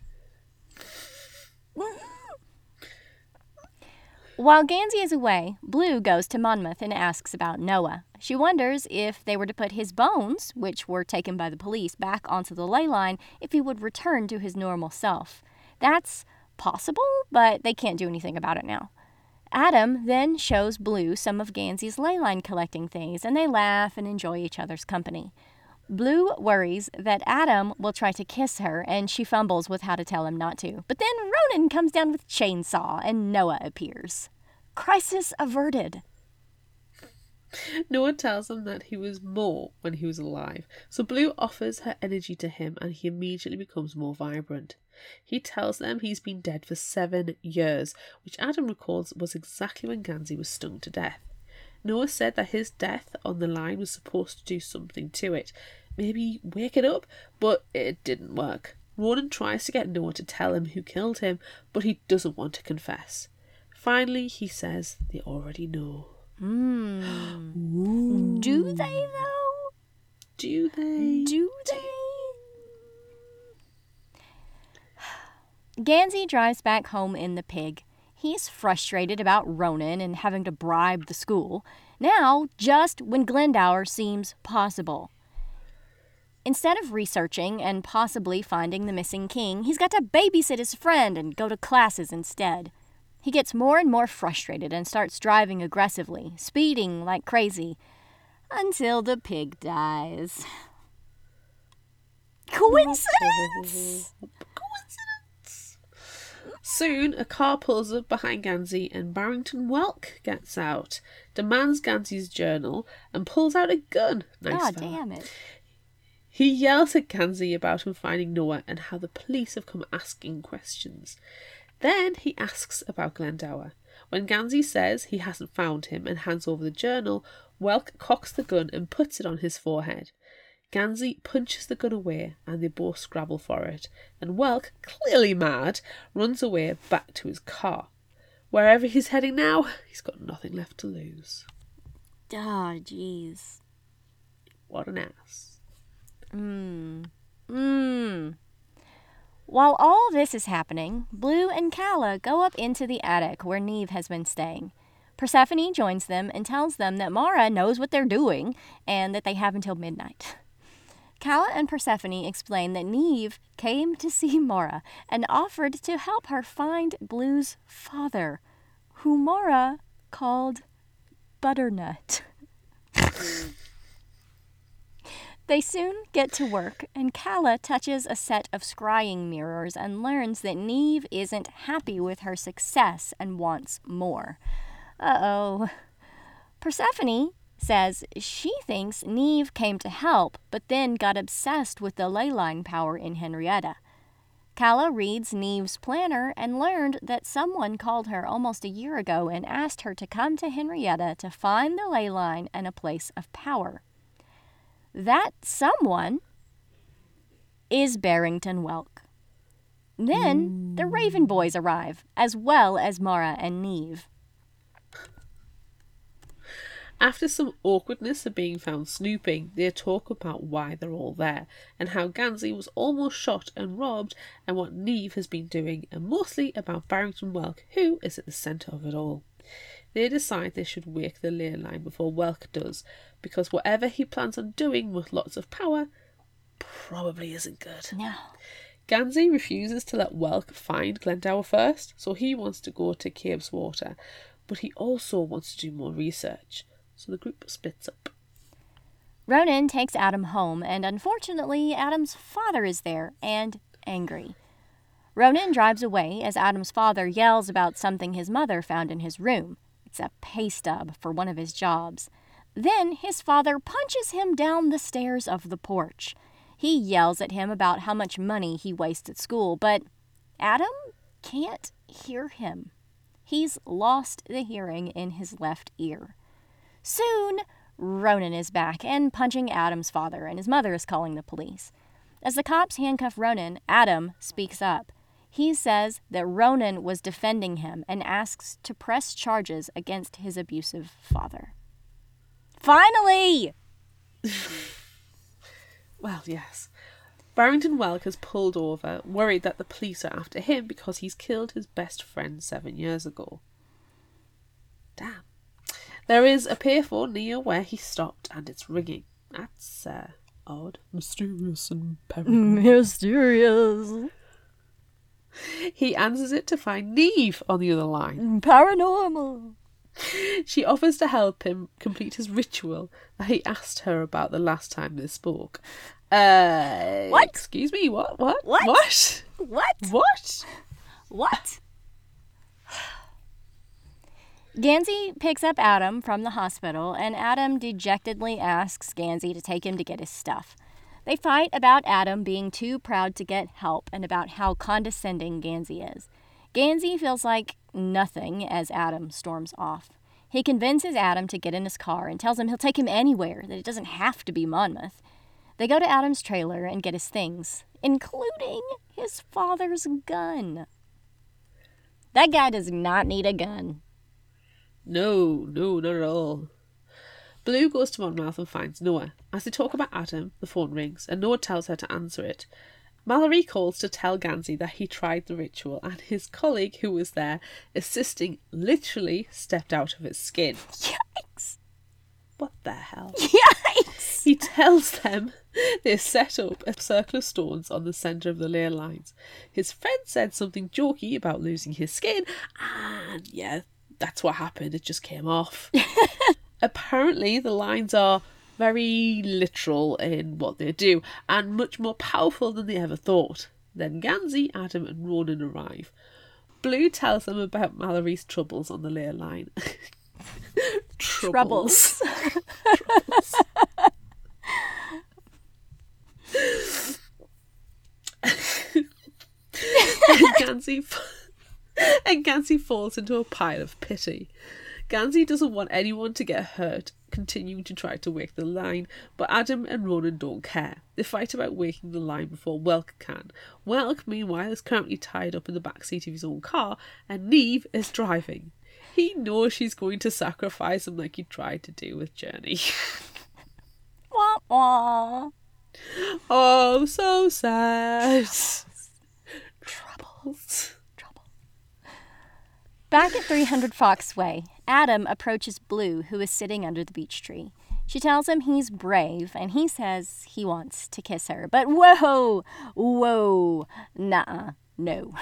While Gansey is away, Blue goes to Monmouth and asks about Noah. She wonders if they were to put his bones, which were taken by the police, back onto the ley line, if he would return to his normal self. That's possible, but they can't do anything about it now. Adam then shows Blue some of Gansey's ley line collecting things, and they laugh and enjoy each other's company. Blue worries that Adam will try to kiss her, and she fumbles with how to tell him not to. But then Ronan comes down with Chainsaw, and Noah appears. Crisis averted. Noah tells him that he was more when he was alive, so Blue offers her energy to him, and he immediately becomes more vibrant. He tells them he's been dead for 7 years, which Adam recalls was exactly when Gansey was stung to death. Noah said that his death on the line was supposed to do something to it, maybe wake it up, but it didn't work. Ronan tries to get Noah to tell him who killed him, but he doesn't want to confess. Finally, he says they already know. Mm. Do they, though? Do they? Do they? Gansey drives back home in the pig. He's frustrated about Ronan and having to bribe the school. Now, just when Glendower seems possible. Instead of researching and possibly finding the missing king, he's got to babysit his friend and go to classes instead. He gets more and more frustrated and starts driving aggressively, speeding like crazy, until the pig dies. Coincidence? Coincidence? Soon, a car pulls up behind Gansey and Barrington Welk gets out, demands Gansey's journal, and pulls out a gun. Nice. God damn it. He yells at Gansey about him finding Noah and how the police have come asking questions. Then he asks about Glendower. When Gansey says he hasn't found him and hands over the journal, Welk cocks the gun and puts it on his forehead. Gansey punches the gun away and they both scrabble for it. And Welk, clearly mad, runs away back to his car. Wherever he's heading now, he's got nothing left to lose. Oh, jeez. What an ass. While all this is happening, Blue and Calla go up into the attic where Neve has been staying. Persephone joins them and tells them that Maura knows what they're doing and that they have until midnight. Calla and Persephone explain that Neve came to see Maura and offered to help her find Blue's father, who Maura called Butternut. They soon get to work, and Calla touches a set of scrying mirrors and learns that Neve isn't happy with her success and wants more. Uh-oh. Persephone says she thinks Neve came to help, but then got obsessed with the ley line power in Henrietta. Calla reads Neve's planner and learned that someone called her almost a year ago and asked her to come to Henrietta to find the ley line and a place of power. That someone is Barrington Welk. Then the Raven Boys arrive, as well as Maura and Neve. After some awkwardness of being found snooping, they talk about why they're all there, and how Gansey was almost shot and robbed, and what Neve has been doing, and mostly about Barrington Welk, who is at the centre of it all. They decide they should wake the ley line before Welk does, because whatever he plans on doing with lots of power probably isn't good. No. Gansey refuses to let Welk find Glendower first, so he wants to go to Cabeswater, but he also wants to do more research. So the group splits up. Ronan takes Adam home, and unfortunately Adam's father is there and angry. Ronan drives away as Adam's father yells about something his mother found in his room. It's a pay stub for one of his jobs. Then his father punches him down the stairs of the porch. He yells at him about how much money he wastes at school, but Adam can't hear him. He's lost the hearing in his left ear. Soon, Ronan is back and punching Adam's father, and his mother is calling the police. As the cops handcuff Ronan, Adam speaks up. He says that Ronan was defending him and asks to press charges against his abusive father. Finally! Well, yes. Barrington Welk has pulled over, worried that the police are after him because he's killed his best friend 7 years ago. There is a payphone near where he stopped, and it's ringing. That's odd. Mysterious and peril. Mysterious. He answers it to find Neve on the other line. Paranormal. She offers to help him complete his ritual that he asked her about the last time they spoke. What? Excuse me, what? What? What? What? What? Gansey picks up Adam from the hospital, and Adam dejectedly asks Gansey to take him to get his stuff. They fight about Adam being too proud to get help and about how condescending Gansey is. Gansey feels like nothing as Adam storms off. He convinces Adam to get in his car and tells him he'll take him anywhere, that it doesn't have to be Monmouth. They go to Adam's trailer and get his things, including his father's gun. That guy does not need a gun. No, not at all. Blue goes to Monmouth and finds Noah. As they talk about Adam, the phone rings, and Noah tells her to answer it. Mallory calls to tell Gansey that he tried the ritual, and his colleague, who was there assisting, literally stepped out of his skin. Yikes! What the hell? Yikes! He tells them they set up a circle of stones on the centre of the ley lines. His friend said something jokey about losing his skin, and yeah, that's what happened. It just came off. Apparently, the lines are very literal in what they do, and much more powerful than they ever thought. Then Gansey, Adam and Ronan arrive. Blue tells them about Mallory's troubles on the ley line. Troubles. And Gansey falls into a pile of pity. Gansey doesn't want anyone to get hurt, continuing to try to wake the line, but Adam and Ronan don't care. They fight about waking the line before Welk can. Welk, meanwhile, is currently tied up in the backseat of his own car, and Neve is driving. He knows she's going to sacrifice him like he tried to do with Cherny. Wah wah. Oh, so sad. Troubles. Back at 300 Fox Way, Adam approaches Blue, who is sitting under the beech tree. She tells him he's brave, and he says he wants to kiss her. But whoa, nah, no.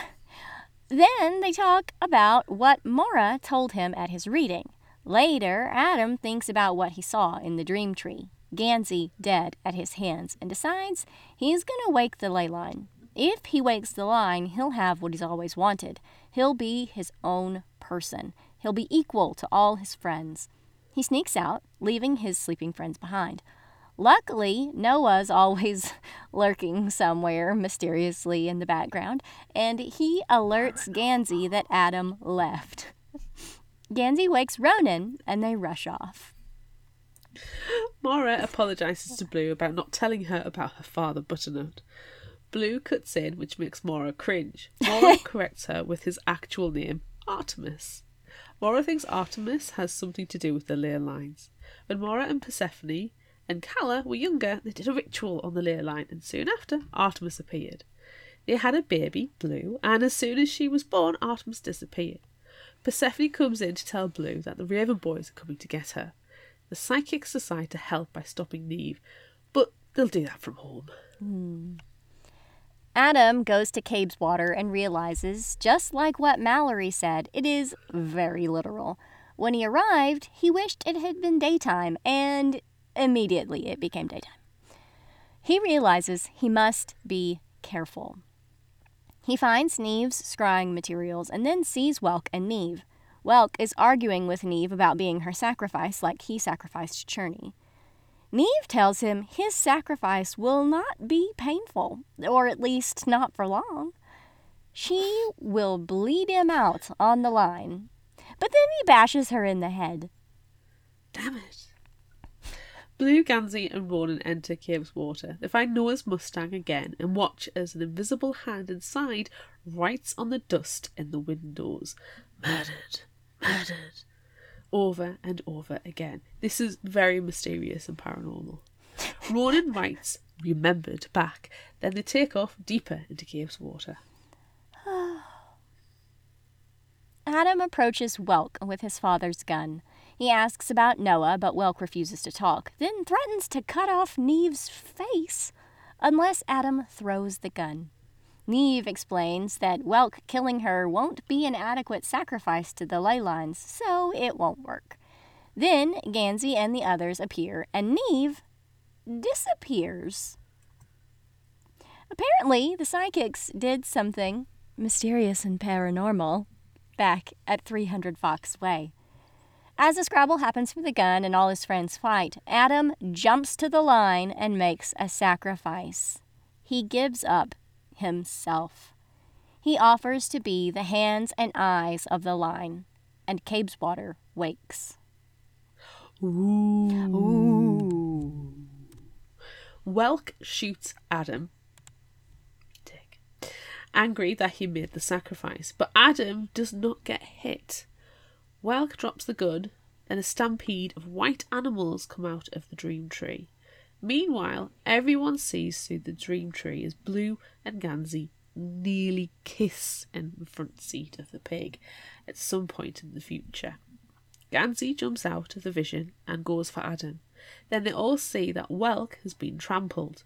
Then they talk about what Maura told him at his reading. Later, Adam thinks about what he saw in the dream tree, Gansey dead at his hands, and decides he's going to wake the ley line. If he wakes the line, he'll have what he's always wanted. He'll be his own person. He'll be equal to all his friends. He sneaks out, leaving his sleeping friends behind. Luckily, Noah's always lurking somewhere mysteriously in the background, and he alerts Gansey that Adam left. Gansey wakes Ronan, and they rush off. Maura apologizes to Blue about not telling her about her father, Butternut. Blue cuts in, which makes Maura cringe. Maura corrects her with his actual name, Artemis. Maura thinks Artemis has something to do with the ley lines. When Maura and Persephone and Calla were younger, they did a ritual on the ley line, and soon after, Artemis appeared. They had a baby, Blue, and as soon as she was born, Artemis disappeared. Persephone comes in to tell Blue that the Raven Boys are coming to get her. The psychics decide to help by stopping Neve, but they'll do that from home. Adam goes to Cabeswater and realizes, just like what Mallory said, it is very literal. When he arrived, he wished it had been daytime, and immediately it became daytime. He realizes he must be careful. He finds Neve's scrying materials and then sees Welk and Neve. Welk is arguing with Neve about being her sacrifice, like he sacrificed Cherny. Neve tells him his sacrifice will not be painful, or at least not for long. She will bleed him out on the line. But then he bashes her in the head. Damn it. Blue, Gansey and Ronan enter Cabeswater. They find Noah's Mustang again and watch as an invisible hand inside writes on the dust in the windows. Murdered. Murdered. Over and over again. This is very mysterious and paranormal. Ronan writes, remembered, back. Then they take off deeper into Cabeswater. Adam approaches Welk with his father's gun. He asks about Noah, but Welk refuses to talk, then threatens to cut off Neve's face unless Adam throws the gun. Neve explains that Welk killing her won't be an adequate sacrifice to the ley lines, so it won't work. Then Gansey and the others appear, and Neve disappears. Apparently, the sidekicks did something mysterious and paranormal back at 300 Fox Way. As a scrabble happens for the gun and all his friends fight, Adam jumps to the line and makes a sacrifice. He gives up himself. He offers to be the hands and eyes of the line, and Cabeswater wakes. Ooh. Welk shoots Adam. Dick. Angry that he made the sacrifice, but Adam does not get hit. Welk drops the gun, and a stampede of white animals come out of the dream tree. Meanwhile, everyone sees through the dream tree as Blue and Gansey nearly kiss in the front seat of the pig at some point in the future. Gansey jumps out of the vision and goes for Adam. Then they all see that Welk has been trampled.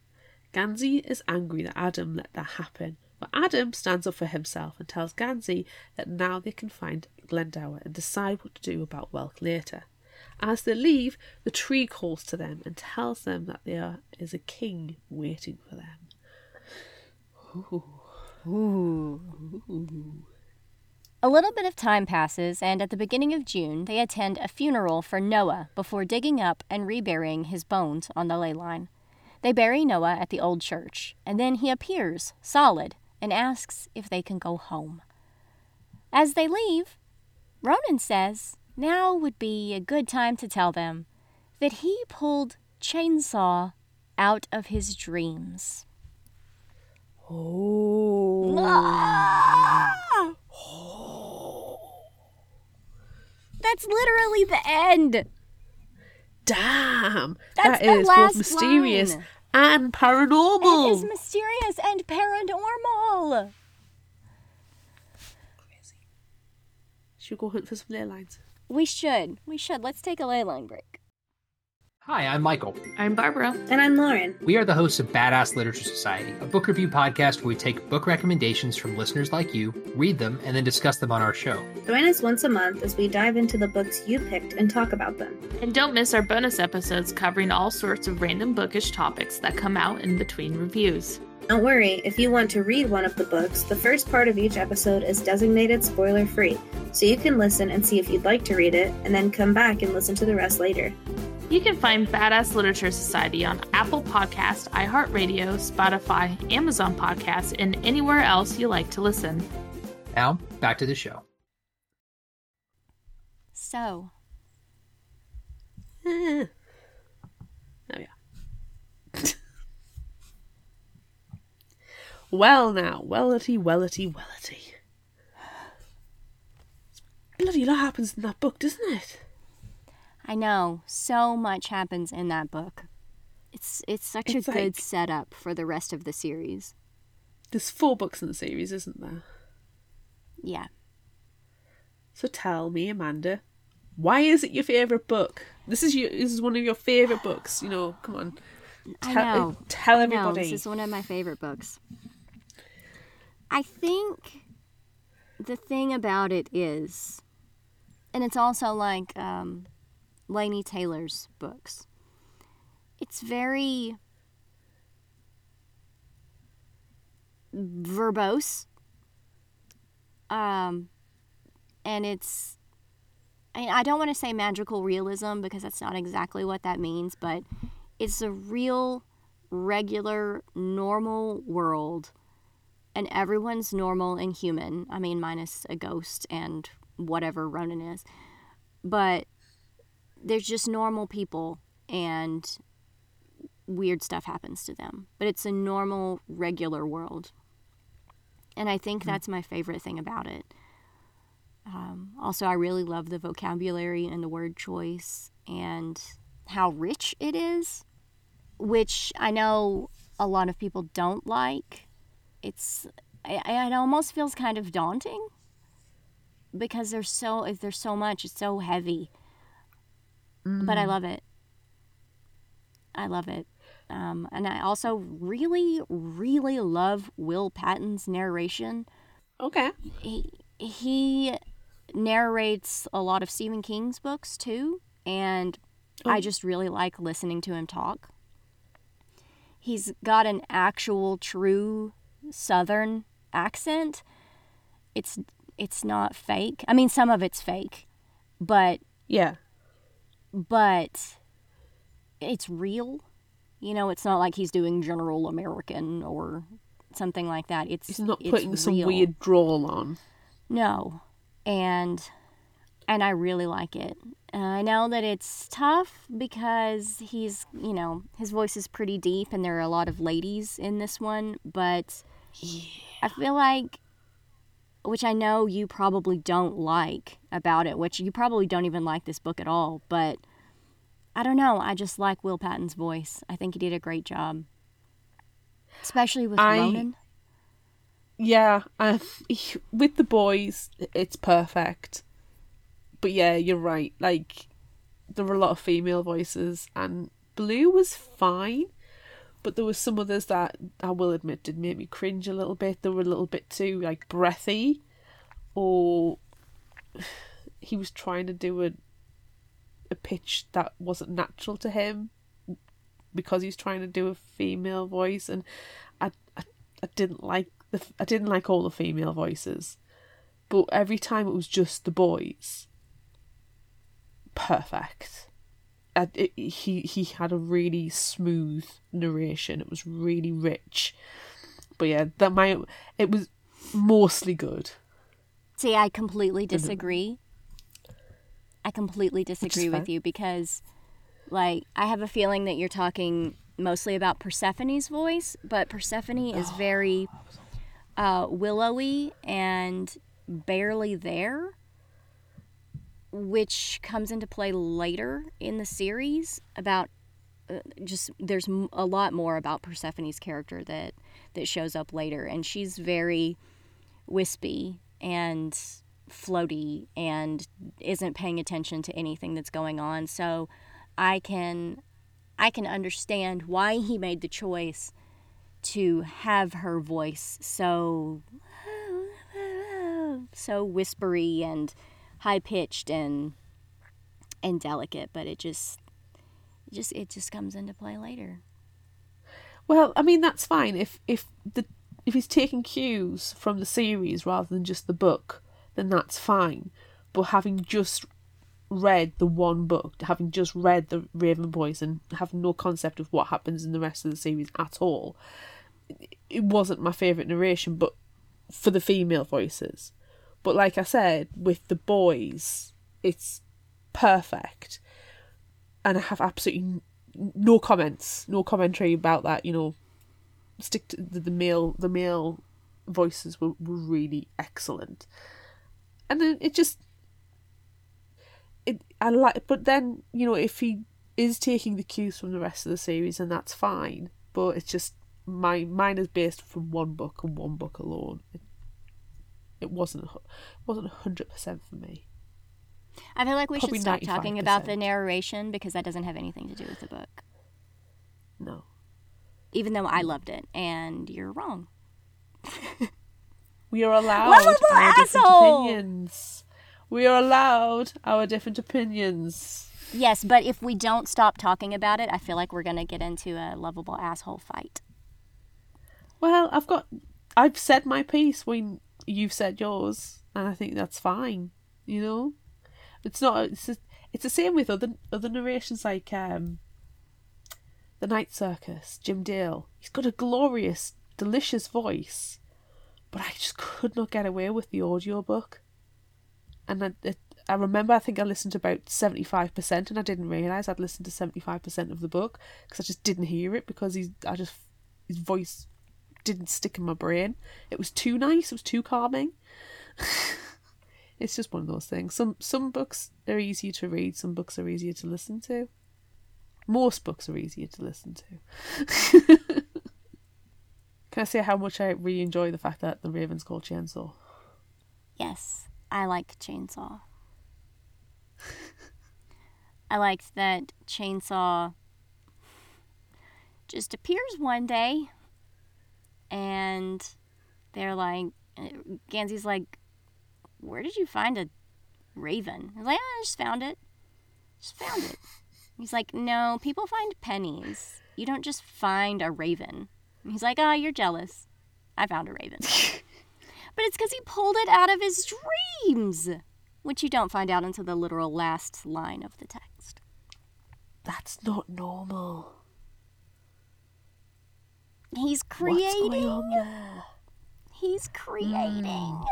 Gansey is angry that Adam let that happen, but Adam stands up for himself and tells Gansey that now they can find Glendower and decide what to do about Welk later. As they leave, the tree calls to them and tells them that there is a king waiting for them. Ooh. Ooh. Ooh. A little bit of time passes, and at the beginning of June, they attend a funeral for Noah before digging up and reburying his bones on the ley line. They bury Noah at the old church, and then he appears, solid, and asks if they can go home. As they leave, Ronan says now would be a good time to tell them that he pulled Chainsaw out of his dreams. Oh. Ah! That's literally the end. Damn. That's the last both mysterious line. And paranormal. It is mysterious and paranormal. Crazy. Should we go hunt for some ley lines? We should. Let's take a ley line break. Hi, I'm Michael. I'm Barbara. And I'm Lauren. We are the hosts of Badass Literature Society, a book review podcast where we take book recommendations from listeners like you, read them, and then discuss them on our show. Join us once a month as we dive into the books you picked and talk about them. And don't miss our bonus episodes covering all sorts of random bookish topics that come out in between reviews. Don't worry, if you want to read one of the books, the first part of each episode is designated spoiler-free, so you can listen and see if you'd like to read it, and then come back and listen to the rest later. You can find Badass Literature Society on Apple Podcasts, iHeartRadio, Spotify, Amazon Podcasts, and anywhere else you like to listen. Now, back to the show. So. Oh, yeah. Well, now. Wellity. Bloody lot happens in that book, doesn't it? I know, so much happens in that book. It's such a good setup for the rest of the series. There's 4 books in the series, isn't there? Yeah. So tell me, Amanda, why is it your favourite book? This is one of your favourite books, you know, come on. Tell everybody. This is one of my favourite books. I think the thing about it is, and it's also like Lainey Taylor's books. It's very verbose. And it's, I don't want to say magical realism because that's not exactly what that means, but it's a real, regular, normal world, and everyone's normal and human. I mean, minus a ghost and whatever Ronan is. But there's just normal people, and weird stuff happens to them. But it's a normal, regular world. And I think that's my favorite thing about it. Also, I really love the vocabulary and the word choice and how rich it is, which I know a lot of people don't like. It almost feels kind of daunting because there's so much. It's so heavy. But I love it. I love it. And I also really, really love Will Patton's narration. Okay. He narrates a lot of Stephen King's books, too. And I just really like listening to him talk. He's got an actual, true Southern accent. It's not fake. I mean, some of it's fake. But... yeah. But it's real. You know, it's not like he's doing general American or something like that. He's not putting some weird drawl on. No. And I really like it. I know that it's tough because he's, you know, his voice is pretty deep and there are a lot of ladies in this one. But yeah. I feel like, which I know you probably don't like about it, which you probably don't even like this book at all, but... I don't know. I just like Will Patton's voice. I think he did a great job. Especially with Ronan. Yeah. With the boys, it's perfect. But yeah, you're right. Like, there were a lot of female voices, and Blue was fine, but there were some others that, I will admit, did make me cringe a little bit. They were a little bit too, like, breathy, or he was trying to do a pitch that wasn't natural to him because he's trying to do a female voice, and I didn't like all the female voices, but every time it was just the boys, perfect. He had a really smooth narration. It was really rich, but yeah, it was mostly good. See, I completely disagree. I completely disagree with you because, like, I have a feeling that you're talking mostly about Persephone's voice, but Persephone is very willowy and barely there, which comes into play later in the series about there's a lot more about Persephone's character that shows up later, and she's very wispy and floaty and isn't paying attention to anything that's going on. So I can understand why he made the choice to have her voice so whispery and high-pitched and delicate, but it just comes into play later. Well, I mean, that's fine if he's taking cues from the series rather than just the book, then that's fine. But having just read the one book, having just read The Raven Boys and having no concept of what happens in the rest of the series at all, it wasn't my favourite narration, but for the female voices. But like I said, with the boys, it's perfect. And I have absolutely no comments, no commentary about that, you know. Stick to the male voices were really excellent. And then but then, you know, if he is taking the cues from the rest of the series, then that's fine. But it's just, mine is based from one book and one book alone. It wasn't 100% for me. I feel like we should stop talking about the narration because that doesn't have anything to do with the book. No. Even though I loved it, and you're wrong. We are allowed our different opinions. We are allowed our different opinions. Yes, but if we don't stop talking about it, I feel like we're going to get into a lovable asshole fight. Well, I've said my piece when you've said yours, and I think that's fine, you know? It's the same with other narrations, like The Night Circus, Jim Dale. He's got a glorious, delicious voice. But I just could not get away with the audiobook. And I remember, I think I listened to about 75%, and I didn't realise I'd listened to 75% of the book because I just didn't hear it because his voice didn't stick in my brain. It was too nice. It was too calming. It's just one of those things. Some books are easier to read. Some books are easier to listen to. Most books are easier to listen to. Can I say how much I really enjoy the fact that the Raven's called Chainsaw? Yes, I like Chainsaw. I liked that Chainsaw just appears one day, and they're like, Gansey's like, where did you find a raven? He's like, I just found it. Just found it. He's like, no, people find pennies. You don't just find a raven. And he's like, oh, you're jealous. I found a raven. But it's because he pulled it out of his dreams, which you don't find out until the literal last line of the text. That's not normal. He's creating. What's going on there? He's creating.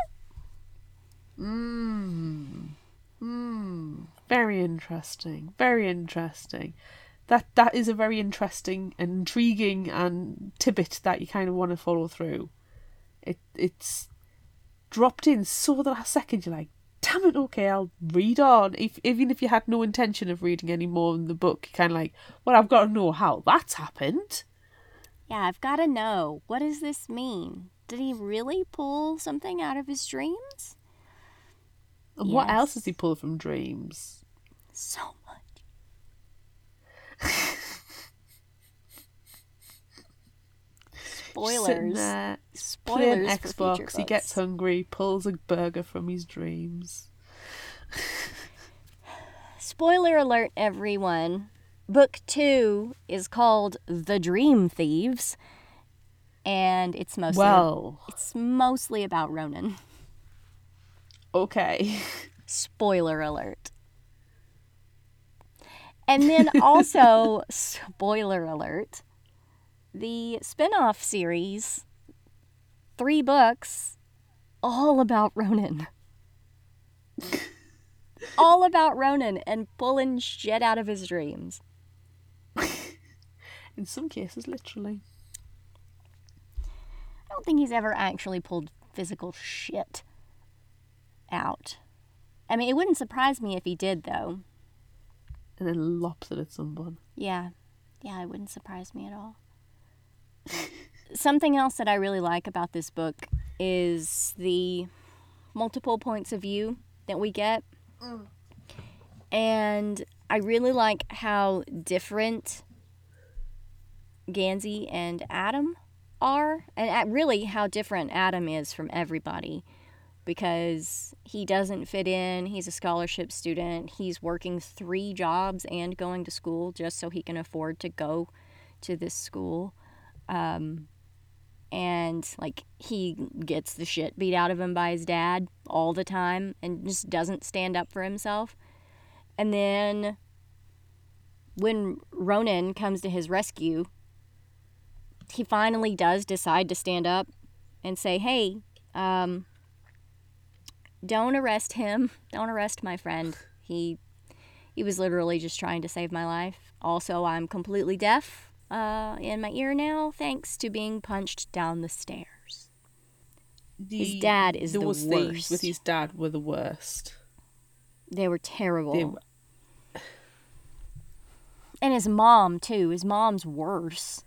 Very interesting. Very interesting. That is a very interesting, intriguing, and tidbit that you kind of want to follow through. It's dropped in so the last second you're like, damn it, okay, I'll read on. Even if you had no intention of reading any more in the book, you're kind of like, well, I've got to know how that's happened. Yeah, I've got to know. What does this mean? Did he really pull something out of his dreams? And yes. What else does he pull from dreams? So much. Spoilers. There, spoilers for Xbox, future books. He gets hungry, pulls a burger from his dreams. Spoiler alert, everyone. Book 2 is called The Dream Thieves, and it's mostly about Ronan. Okay. Spoiler alert. And then also, spoiler alert, the spin-off series, 3 books, all about Ronan. All about Ronan and pulling shit out of his dreams. In some cases, literally. I don't think he's ever actually pulled physical shit out. I mean, it wouldn't surprise me if he did, though. And then lops it at someone. Yeah. Yeah, it wouldn't surprise me at all. Something else that I really like about this book is the multiple points of view that we get. Mm. And I really like how different Gansey and Adam are, and really how different Adam is from everybody, because he doesn't fit in. He's a scholarship student. He's working 3 jobs and going to school just so he can afford to go to this school, and like he gets the shit beat out of him by his dad all the time and just doesn't stand up for himself. And then when Ronan comes to his rescue, he finally does decide to stand up and say, hey, don't arrest him. Don't arrest my friend. He was literally just trying to save my life. Also, I'm completely deaf in my ear now, thanks to being punched down the stairs. His dad is the worst. Those things with his dad were the worst. They were terrible. And his mom, too. His mom's worse,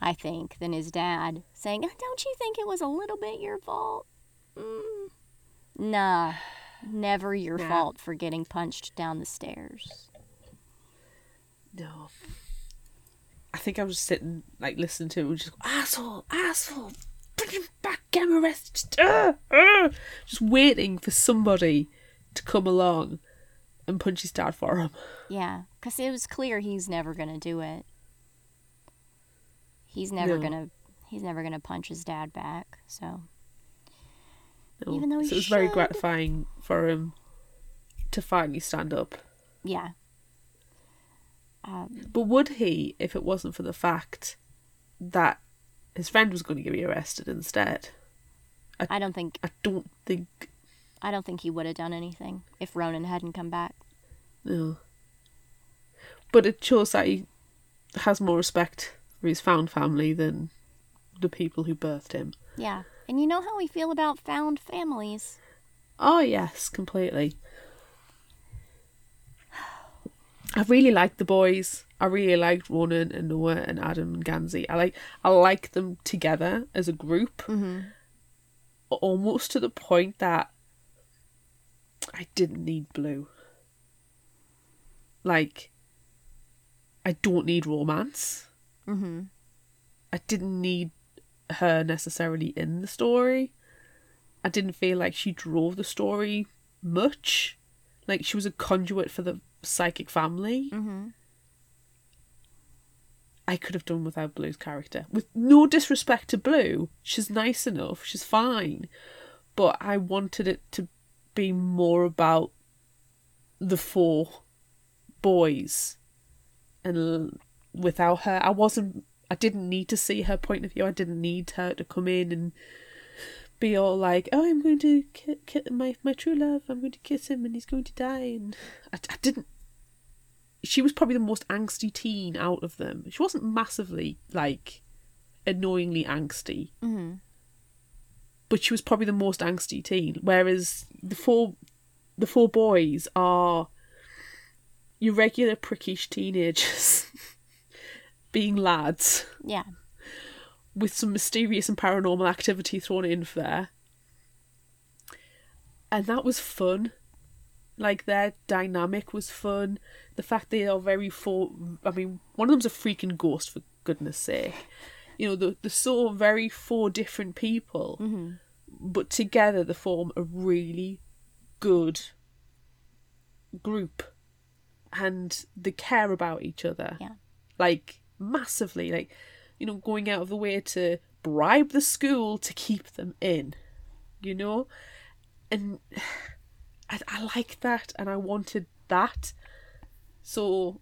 I think, than his dad, saying, don't you think it was a little bit your fault? Nah, never your fault for getting punched down the stairs. No. I think I was sitting, like, listening to it and just go, asshole, bring him back, get him arrested, just waiting for somebody to come along and punch his dad for him. Yeah, because it was clear he's never going to do it. He's never gonna punch his dad back. So, even though it was very gratifying for him to finally stand up. Yeah. But would he, if it wasn't for the fact that his friend was going to get arrested instead? I don't think he would have done anything if Ronan hadn't come back. No. But it shows that he has more respect for his found family than the people who birthed him. Yeah, and you know how we feel about found families. Oh yes, completely. I really liked the boys. I really liked Ronan and Noah and Adam and Gansey. I like them together as a group, almost to the point that I didn't need Blue. Like, I don't need romance. Mm-hmm. I didn't need her necessarily in the story. I didn't feel like she drove the story much. Like, she was a conduit for the psychic family. Mm-hmm. I could have done without Blue's character. With no disrespect to Blue, she's nice enough, she's fine. But I wanted it to be more about the four boys. And without her, I didn't need to see her point of view. I didn't need her to come in and be all like, oh, I'm going to kiss my true love, I'm going to kiss him and he's going to die. And I didn't. She was probably the most angsty teen out of them. She wasn't massively, like, annoyingly angsty. Mm-hmm. But she was probably the most angsty teen. Whereas the four boys are your regular prickish teenagers being lads. Yeah. With some mysterious and paranormal activity thrown in there. And that was fun. Like, their dynamic was fun. The fact they are very full... I mean, one of them's a freaking ghost, for goodness sake. You know, they're so very four different people. Mm-hmm. But together they form a really good group. And they care about each other. Yeah. Like, massively. Like, you know, going out of the way to bribe the school to keep them in. You know? And... I like that, and I wanted that. So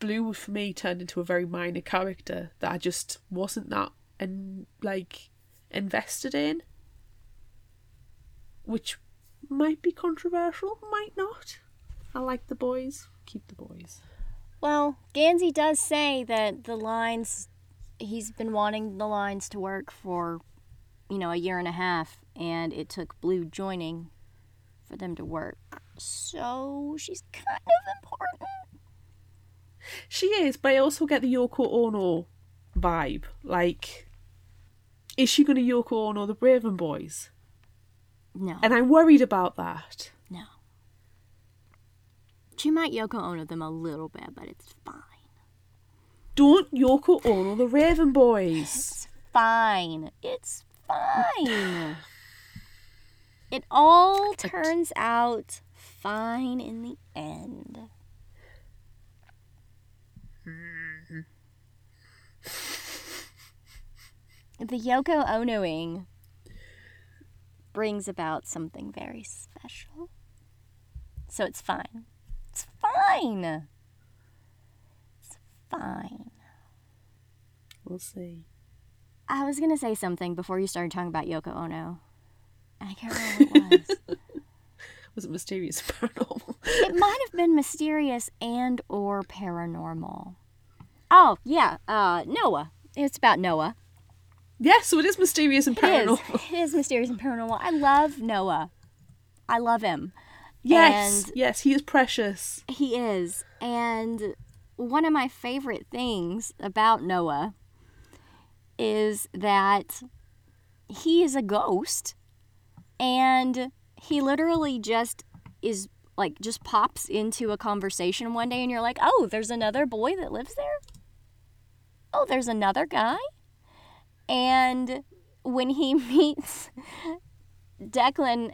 Blue, for me, turned into a very minor character that I just wasn't that invested in, which might be controversial, might not. I like the boys. Keep the boys. Well, Gansey does say that the lines, he's been wanting the lines to work for, you know, a year and a half, and it took Blue joining for them to work. So she's kind of important. She is, but I also get the Yoko Ono vibe. Like, is she going to Yoko Ono the Raven Boys? No. And I'm worried about that. No. She might Yoko Ono them a little bit, but it's fine. Don't Yoko Ono the Raven Boys. It's fine. It's fine. It all turns out fine in the end. The Yoko Ono-ing brings about something very special. So it's fine. It's fine. It's fine. We'll see. I was going to say something before you started talking about Yoko Ono. I can't remember what it was. Was it mysterious or paranormal? It might have been mysterious and or paranormal. Oh, yeah. Noah. It's about Noah. Yeah, so it is mysterious and paranormal. It is mysterious and paranormal. I love Noah. I love him. Yes. And yes, he is precious. He is. And one of my favorite things about Noah is that he is a ghost. And he literally just is, like, just pops into a conversation one day and you're like, oh, there's another boy that lives there? Oh, there's another guy? And when he meets Declan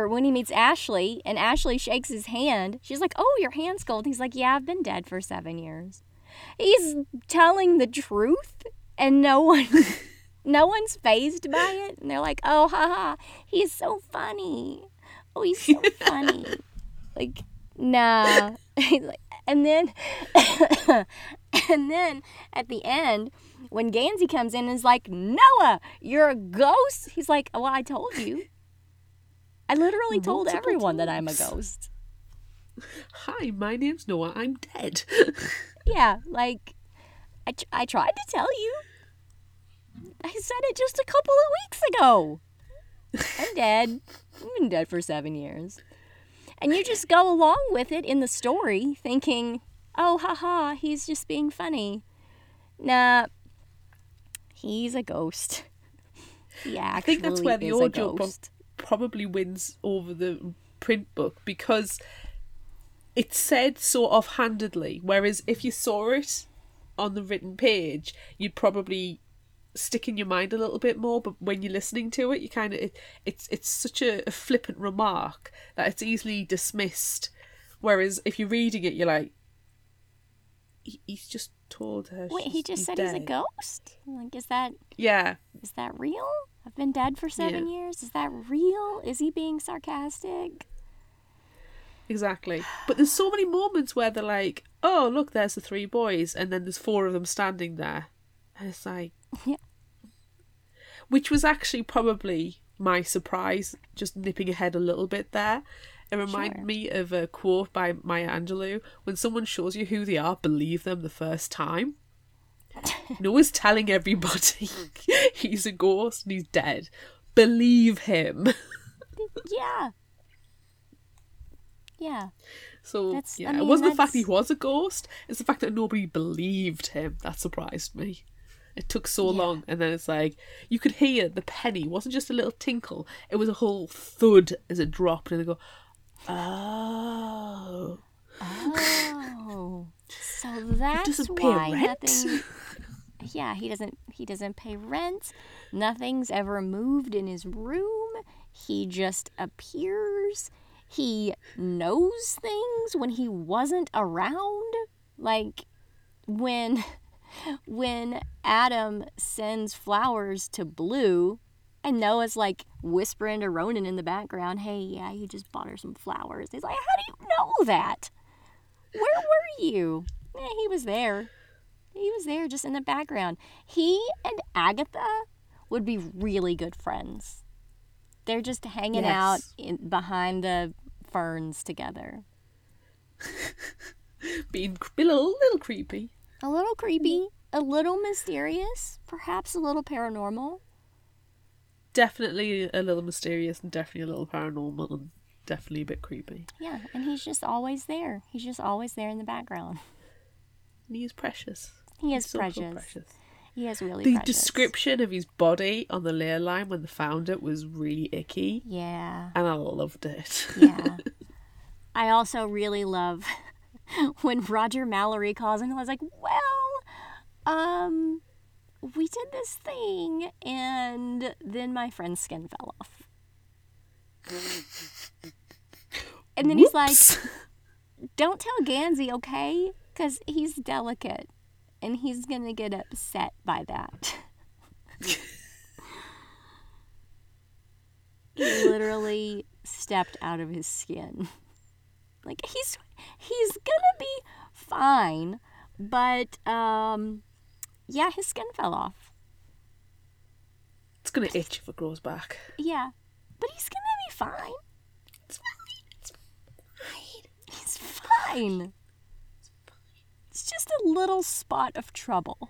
when he meets Ashley and Ashley shakes his hand, she's like, oh, your hand's cold. He's like, yeah, I've been dead for 7 years. He's telling the truth and no one's fazed by it. And they're like, oh, haha, he's so funny. Oh, he's so funny. Like, nah. And then at the end, when Gansey comes in and is like, Noah, you're a ghost. He's like, well, I told you. I literally told everyone that I'm a ghost. Hi, my name's Noah. I'm dead. Yeah, like, I tried to tell you. I said it just a couple of weeks ago. I'm dead. I've been dead for 7 years. And you just go along with it in the story thinking, oh, haha, he's just being funny. Nah, he's a ghost. Yeah, I think that's where the audio probably wins over the print book because it's said so offhandedly, whereas if you saw it on the written page, you'd probably stick in your mind a little bit more. But when you're listening to it, you kind of it's such a flippant remark that it's easily dismissed. Whereas if you're reading it, you're like, he's just told her. Wait, he just said dead. He's a ghost? Like, is that? Yeah. Is that real? I've been dead for 7 years. Is that real? Is he being sarcastic? Exactly. But there's so many moments where they're like, oh, look, there's the three boys. And then there's four of them standing there. And it's like... Yeah. Which was actually probably my surprise, just nipping ahead a little bit there. It reminded me of a quote by Maya Angelou. When someone shows you who they are, believe them the first time. Noah's telling everybody he's a ghost and he's dead. Believe him. Yeah. Yeah. So it wasn't the fact he was a ghost, it's the fact that nobody believed him that surprised me. It took so long, and then it's like you could hear the penny. It wasn't just a little tinkle, it was a whole thud as it dropped, and they go, oh. Oh. So that's why nothing. Yeah, he doesn't pay rent. Nothing's ever moved in his room. He just appears. He knows things when he wasn't around. Like when Adam sends flowers to Blue and Noah's like whispering to Ronan in the background, hey, yeah, you just bought her some flowers. He's like, how do you know that? Where were you? Yeah, he was there. He was there just in the background. He and Agatha would be really good friends. They're just hanging out behind the ferns together. Being a little creepy. A little creepy. A little mysterious. Perhaps a little paranormal. Definitely a little mysterious and definitely a little paranormal and definitely a bit creepy. Yeah, and he's just always there. He's just always there in the background. And he is precious. He's so precious. He is really precious. The description of his body on the Ley line when they found it was really icky. Yeah. And I loved it. Yeah. I also really love when Roger Mallory calls and I was like, well, we did this thing and then my friend's skin fell off. And then he's like, don't tell Gansey, okay? Because he's delicate. And he's going to get upset by that. He literally stepped out of his skin. Like, he's going to be fine. But, yeah, his skin fell off. It's going to itch if it grows back. Yeah. But he's going to be fine. It's fine. It's fine. He's fine. It's just a little spot of trouble.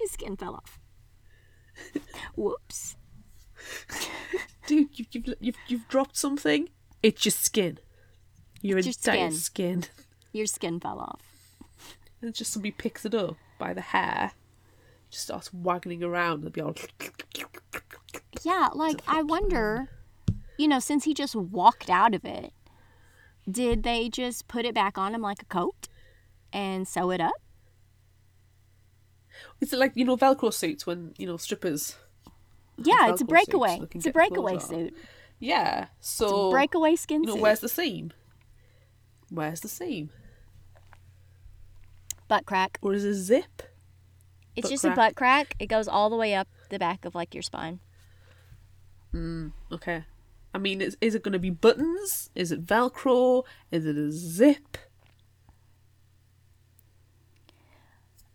His skin fell off. Whoops. Dude, you've dropped something. It's your skin. Your entire skin. Your skin fell off. And just somebody picks it up by the hair, just starts waggling around. They'll be all. Yeah, like I wonder. You know, since he just walked out of it, did they just put it back on him like a coat and sew it up? It's like, you know, Velcro suits when, you know, strippers. Yeah, it's a breakaway. It's a breakaway suit. Yeah, so. It's a breakaway skin suit. You know, where's the seam? Where's the seam? Butt crack. Or is it a zip? It's just a butt crack. It goes all the way up the back of, like, your spine. Okay. I mean, is it going to be buttons? Is it Velcro? Is it a zip?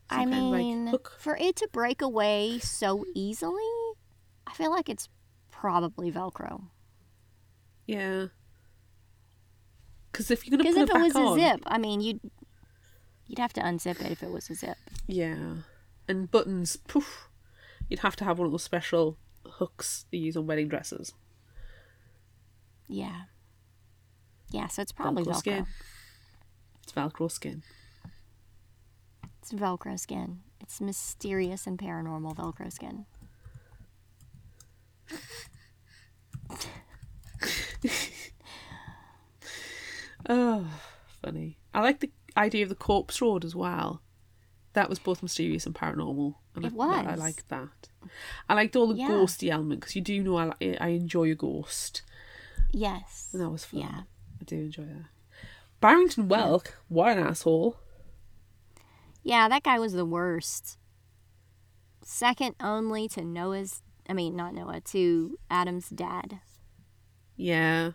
I mean, for it to break away so easily, I feel like it's probably Velcro. Yeah. Because if you're going to put it back on... Because if it was a zip, I mean, you'd have to unzip it if it was a zip. Yeah. And buttons, poof. You'd have to have one of those special hooks they use on wedding dresses. Yeah. Yeah, so it's probably Velcro. Skin. It's Velcro skin. It's Velcro skin. It's mysterious and paranormal Velcro skin. Oh, funny. I like the idea of the Corpse Road as well. That was both mysterious and paranormal. And it was. I liked that. I liked all the ghosty element, because you do know I enjoy a ghost. Yes. And that was fun. Yeah. I do enjoy that. Barrington Welk, what an asshole. Yeah, that guy was the worst. Second only to Adam's dad. Yeah.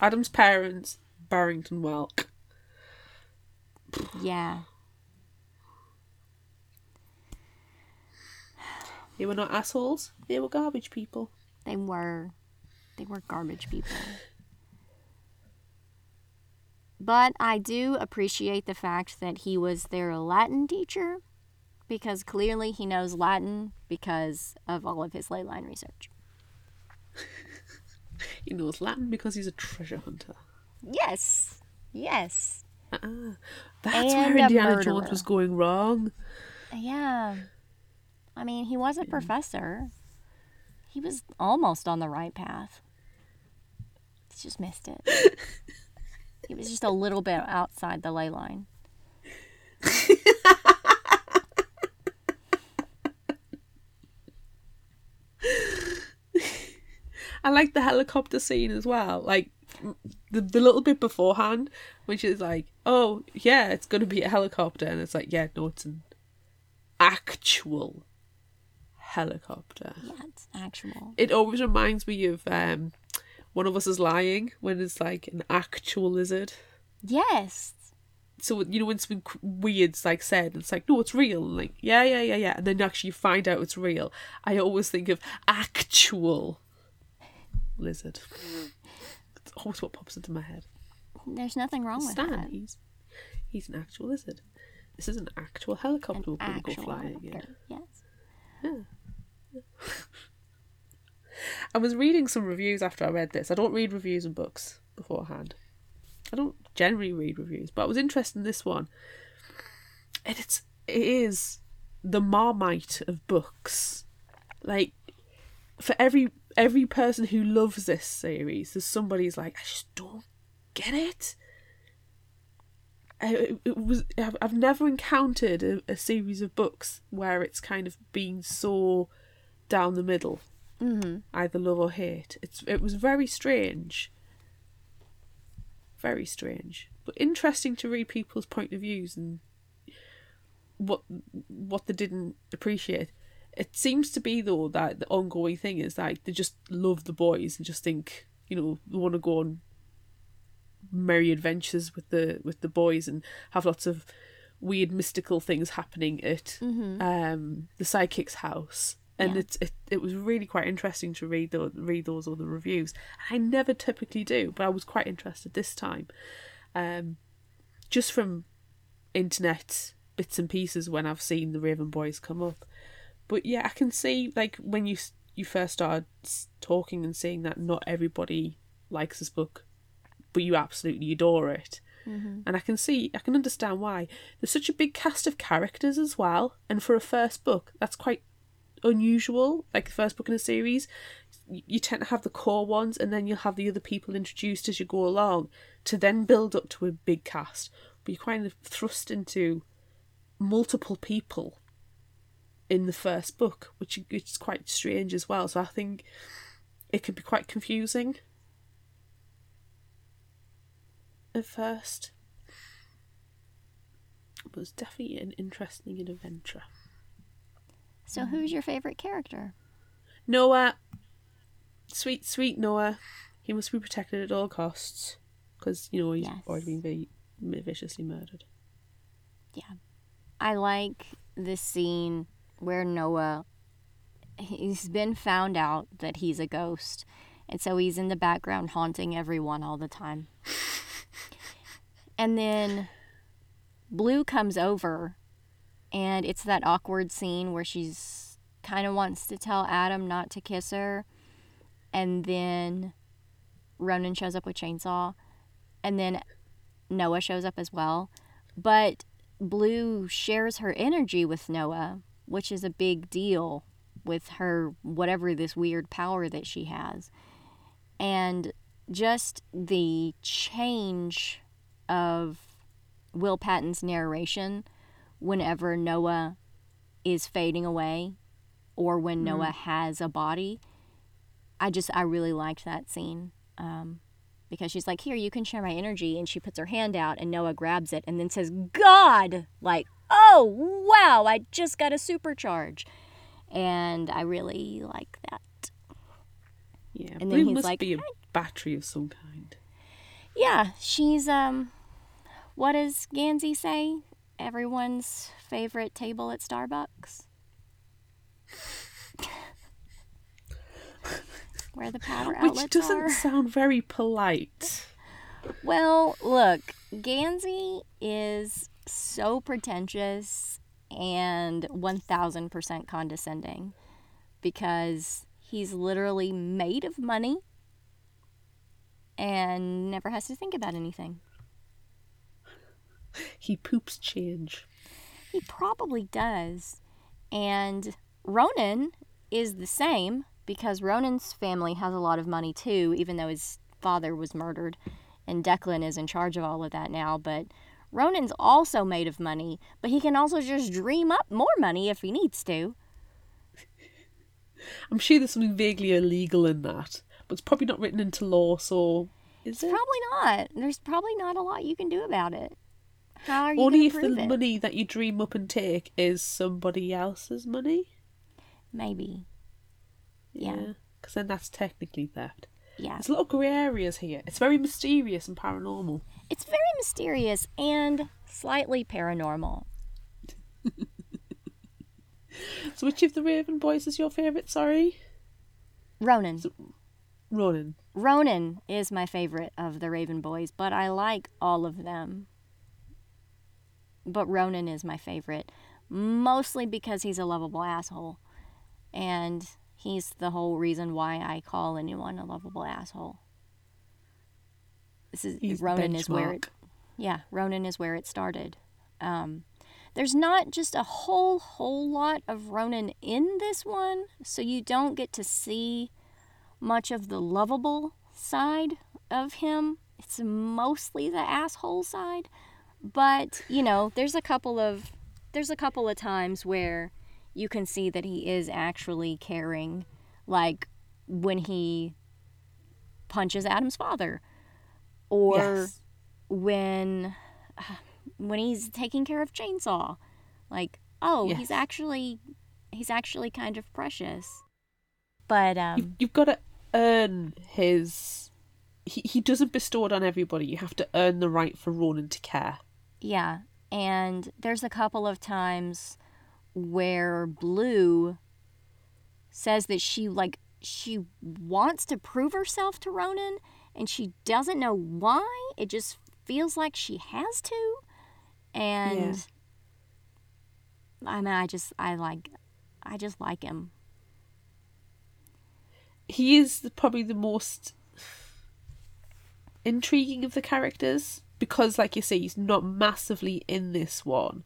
Adam's parents, Barrington Welk. Yeah. They were not assholes. They were garbage people. They were garbage people. But I do appreciate the fact that he was their Latin teacher, because clearly he knows Latin because of all of his ley line research. He knows Latin because he's a treasure hunter. Yes. Yes. That's where Indiana Jones was going wrong. Yeah. I mean, he was a professor. He was almost on the right path. He just missed it. He was just a little bit outside the ley line. I like the helicopter scene as well. Like, the little bit beforehand, which is like, oh, yeah, it's going to be a helicopter. And it's like, yeah, no, it's an actual helicopter. Yeah, it's actual. It always reminds me of One of Us Is Lying, when it's like an actual lizard. Yes. So, you know, when something weird's like said, it's like, no, it's real. And like, yeah. And then actually you find out it's real. I always think of actual lizard. It's always what pops into my head. There's nothing wrong with that. He's an actual lizard. This is an actual helicopter. We're going to go flying. Yeah. Yes. I was reading some reviews after I read this. I don't read reviews and books beforehand. I don't generally read reviews, but I was interested in this one. And it is the Marmite of books. Like, for every person who loves this series, there's somebody's like, I just don't get it. I've never encountered a series of books where it's kind of been so down the middle. Mm-hmm. Either love or hate. It was very strange. Very strange. But interesting to read people's point of views and what they didn't appreciate. It seems to be, though, that the ongoing thing is like they just love the boys and just think, you know, they want to go on merry adventures with the boys and have lots of weird mystical things happening at the sidekick's house. And it was really quite interesting to read those other reviews. I never typically do, but I was quite interested this time. Just from internet bits and pieces when I've seen the Raven Boys come up. But yeah, I can see, like, when you first started talking and seeing that not everybody likes this book, but you absolutely adore it. Mm-hmm. And I can understand why. There's such a big cast of characters as well. And for a first book, that's quite unusual. Like, the first book in a series, you tend to have the core ones, and then you'll have the other people introduced as you go along to then build up to a big cast. But you're kind of thrust into multiple people in the first book, which is quite strange as well. So I think it can be quite confusing at first, but it's definitely an interesting adventure. So who's your favourite character? Noah. Sweet, sweet Noah. He must be protected at all costs. Because, you know, he's already been very viciously murdered. Yeah. I like this scene where Noah, he's been found out that he's a ghost. And so he's in the background haunting everyone all the time. And then Blue comes over. And it's that awkward scene where she's kind of wants to tell Adam not to kiss her. And then Ronan shows up with Chainsaw. And then Noah shows up as well. But Blue shares her energy with Noah, which is a big deal with her, whatever this weird power that she has. And just the change of Will Patton's narration whenever Noah is fading away or when Noah has a body, I really liked that scene. Because she's like, here, you can share my energy. And she puts her hand out and Noah grabs it and then says, God, like, oh, wow, I just got a supercharge. And I really like that. Yeah, and then Blue must be a battery of some kind. Yeah, she's, what does Gansey say? Everyone's favorite table at Starbucks? Where the power outlets are. Which doesn't sound very polite. Well, look, Gansey is so pretentious and 1,000% condescending because he's literally made of money and never has to think about anything. He poops change. He probably does. And Ronan is the same, because Ronan's family has a lot of money too, even though his father was murdered. And Declan is in charge of all of that now. But Ronan's also made of money, but he can also just dream up more money if he needs to. I'm sure there's something vaguely illegal in that, but it's probably not written into law, so is it? Probably not. There's probably not a lot you can do about it. How are you going to prove it? Only if the money that you dream up and take is somebody else's money? Maybe. Yeah. Because then that's technically theft. Yeah. There's a lot of grey areas here. It's very mysterious and paranormal. It's very mysterious and slightly paranormal. So which of the Raven Boys is your favourite, sorry? Ronan. Ronan is my favourite of the Raven Boys, but I like all of them. But Ronan is my favourite, mostly because he's a lovable asshole. And he's the whole reason why I call anyone a lovable asshole. Ronan is where it started. There's not just a whole lot of Ronan in this one, so you don't get to see much of the lovable side of him. It's mostly the asshole side, but you know, there's a couple of times where you can see that he is actually caring, like when he punches Adam's father, or yes, when he's taking care of Chainsaw, like, oh, yes, he's actually kind of precious. But you've got to earn his. He doesn't bestow it on everybody. You have to earn the right for Ronan to care. Yeah, and there's a couple of times where Blue says that she wants to prove herself to Ronan, and she doesn't know why. It just feels like she has to. And yeah, I mean, I just like him. He is probably the most intriguing of the characters because, like you say, he's not massively in this one.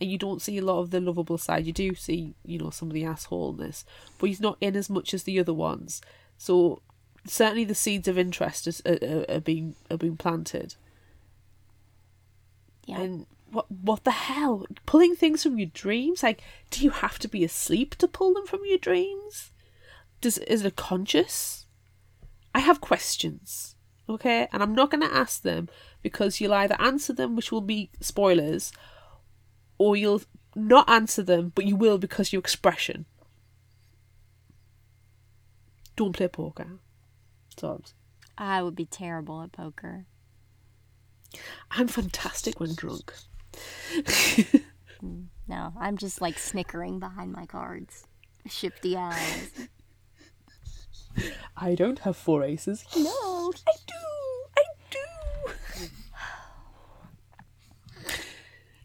And you don't see a lot of the lovable side. You do see, you know, some of the assholeness. But he's not in as much as the other ones. So certainly the seeds of interest are being planted. Yeah. And what the hell? Pulling things from your dreams? Like, do you have to be asleep to pull them from your dreams? Is it conscious? I have questions. Okay? And I'm not going to ask them because you'll either answer them, which will be spoilers, or you'll not answer them, but you will because your expression. Don't play poker. Sobs. I would be terrible at poker. I'm fantastic when drunk. No, I'm just like snickering behind my cards. Shifty eyes. I don't have four aces. No, I do.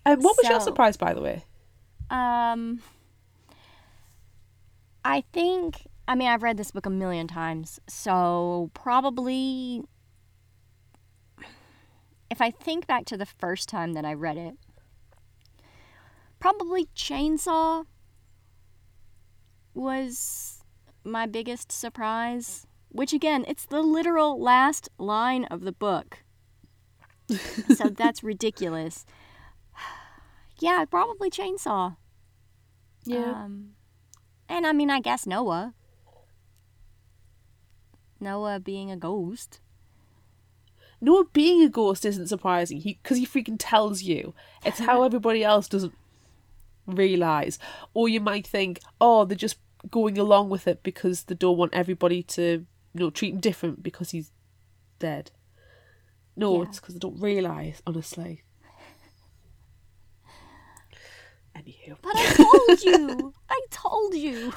What was your surprise, by the way? I've read this book a million times, so probably if I think back to the first time that I read it, probably Chainsaw was my biggest surprise which again, it's the literal last line of the book. So that's ridiculous. Yeah, probably Chainsaw. Yeah. And I mean, I guess Noah. Noah being a ghost. Noah being a ghost isn't surprising, because he freaking tells you. It's how everybody else doesn't realise. Or you might think, oh, they're just going along with it because they don't want everybody to, treat him different because he's dead. No, yeah. It's because they don't realise, honestly. Anywho. But I told you! I told you!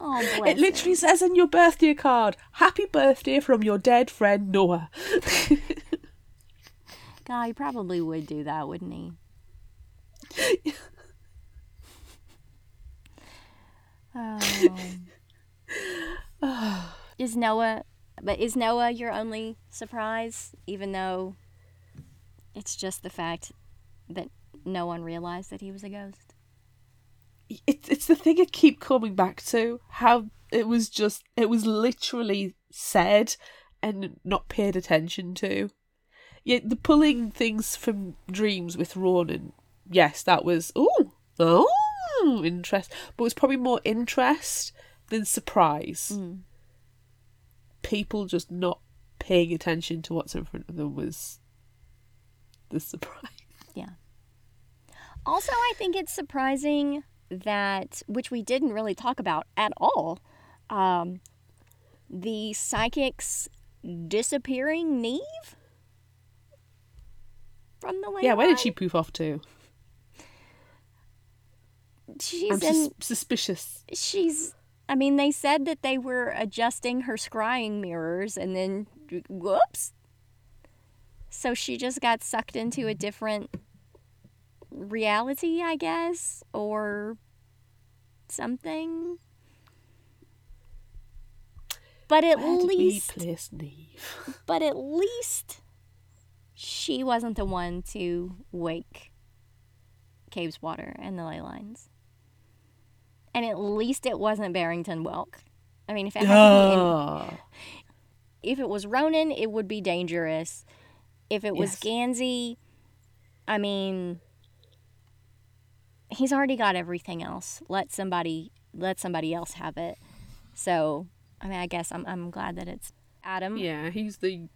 Oh, bless it literally says in your birthday card, happy birthday from your dead friend Noah. God, he probably would do that, wouldn't he? Oh. Is Noah your only surprise, even though it's just the fact that no one realized that he was a ghost? It's the thing I keep coming back to, how it was literally said and not paid attention to. Yeah, the pulling things from dreams with Ronan, yes, that was interest, but it was probably more interest than surprise. Mm. People just not paying attention to what's in front of them was the surprise. Yeah. Also, I think it's surprising that, which we didn't really talk about at all, the psychic's disappearing Neve from the ley line. Yeah, where did she poof off to? I'm suspicious. They said that they were adjusting her scrying mirrors and then, whoops. So she just got sucked into a different reality, I guess, or something. But at least she wasn't the one to wake Cabeswater and the ley lines. And at least it wasn't Barrington Welk. I mean, if it was Ronan, it would be dangerous. If it was Gansey, he's already got everything else. Let somebody else have it. So, I guess I'm glad that it's Adam. Yeah, he's the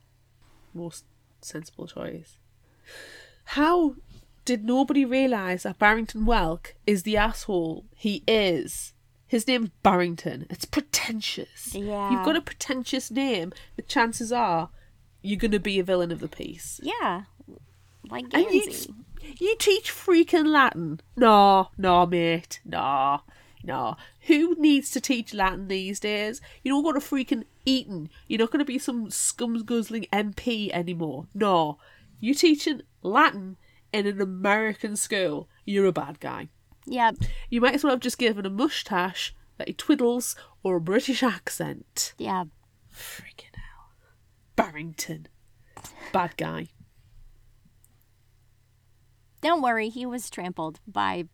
most sensible choice. How did nobody realise that Barrington Welk is the asshole he is? His name's Barrington. It's pretentious. Yeah. You've got a pretentious name, the chances are you're going to be a villain of the piece. Yeah. Like Gansey. You teach freaking Latin? No, mate. No. Who needs to teach Latin these days? You don't go to freaking Eton. You're not going to be some scum-guzzling MP anymore. No. You're teaching Latin in an American school. You're a bad guy. Yep. You might as well have just given a moustache that he twiddles or a British accent. Yeah. Freaking hell. Barrington. Bad guy. Don't worry, he was trampled by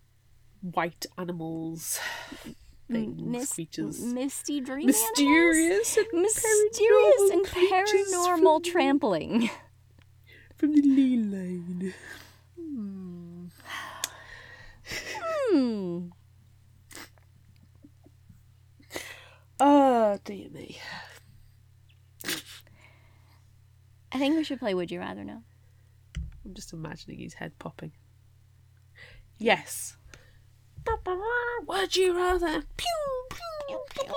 white animals, things, creatures. Misty dream mysterious animals? Mysterious and paranormal trampling. From the ley line. Oh, dear me. I think we should play Would You Rather now. I'm just imagining his head popping. Yes. Would you rather? Pew, pew, pew.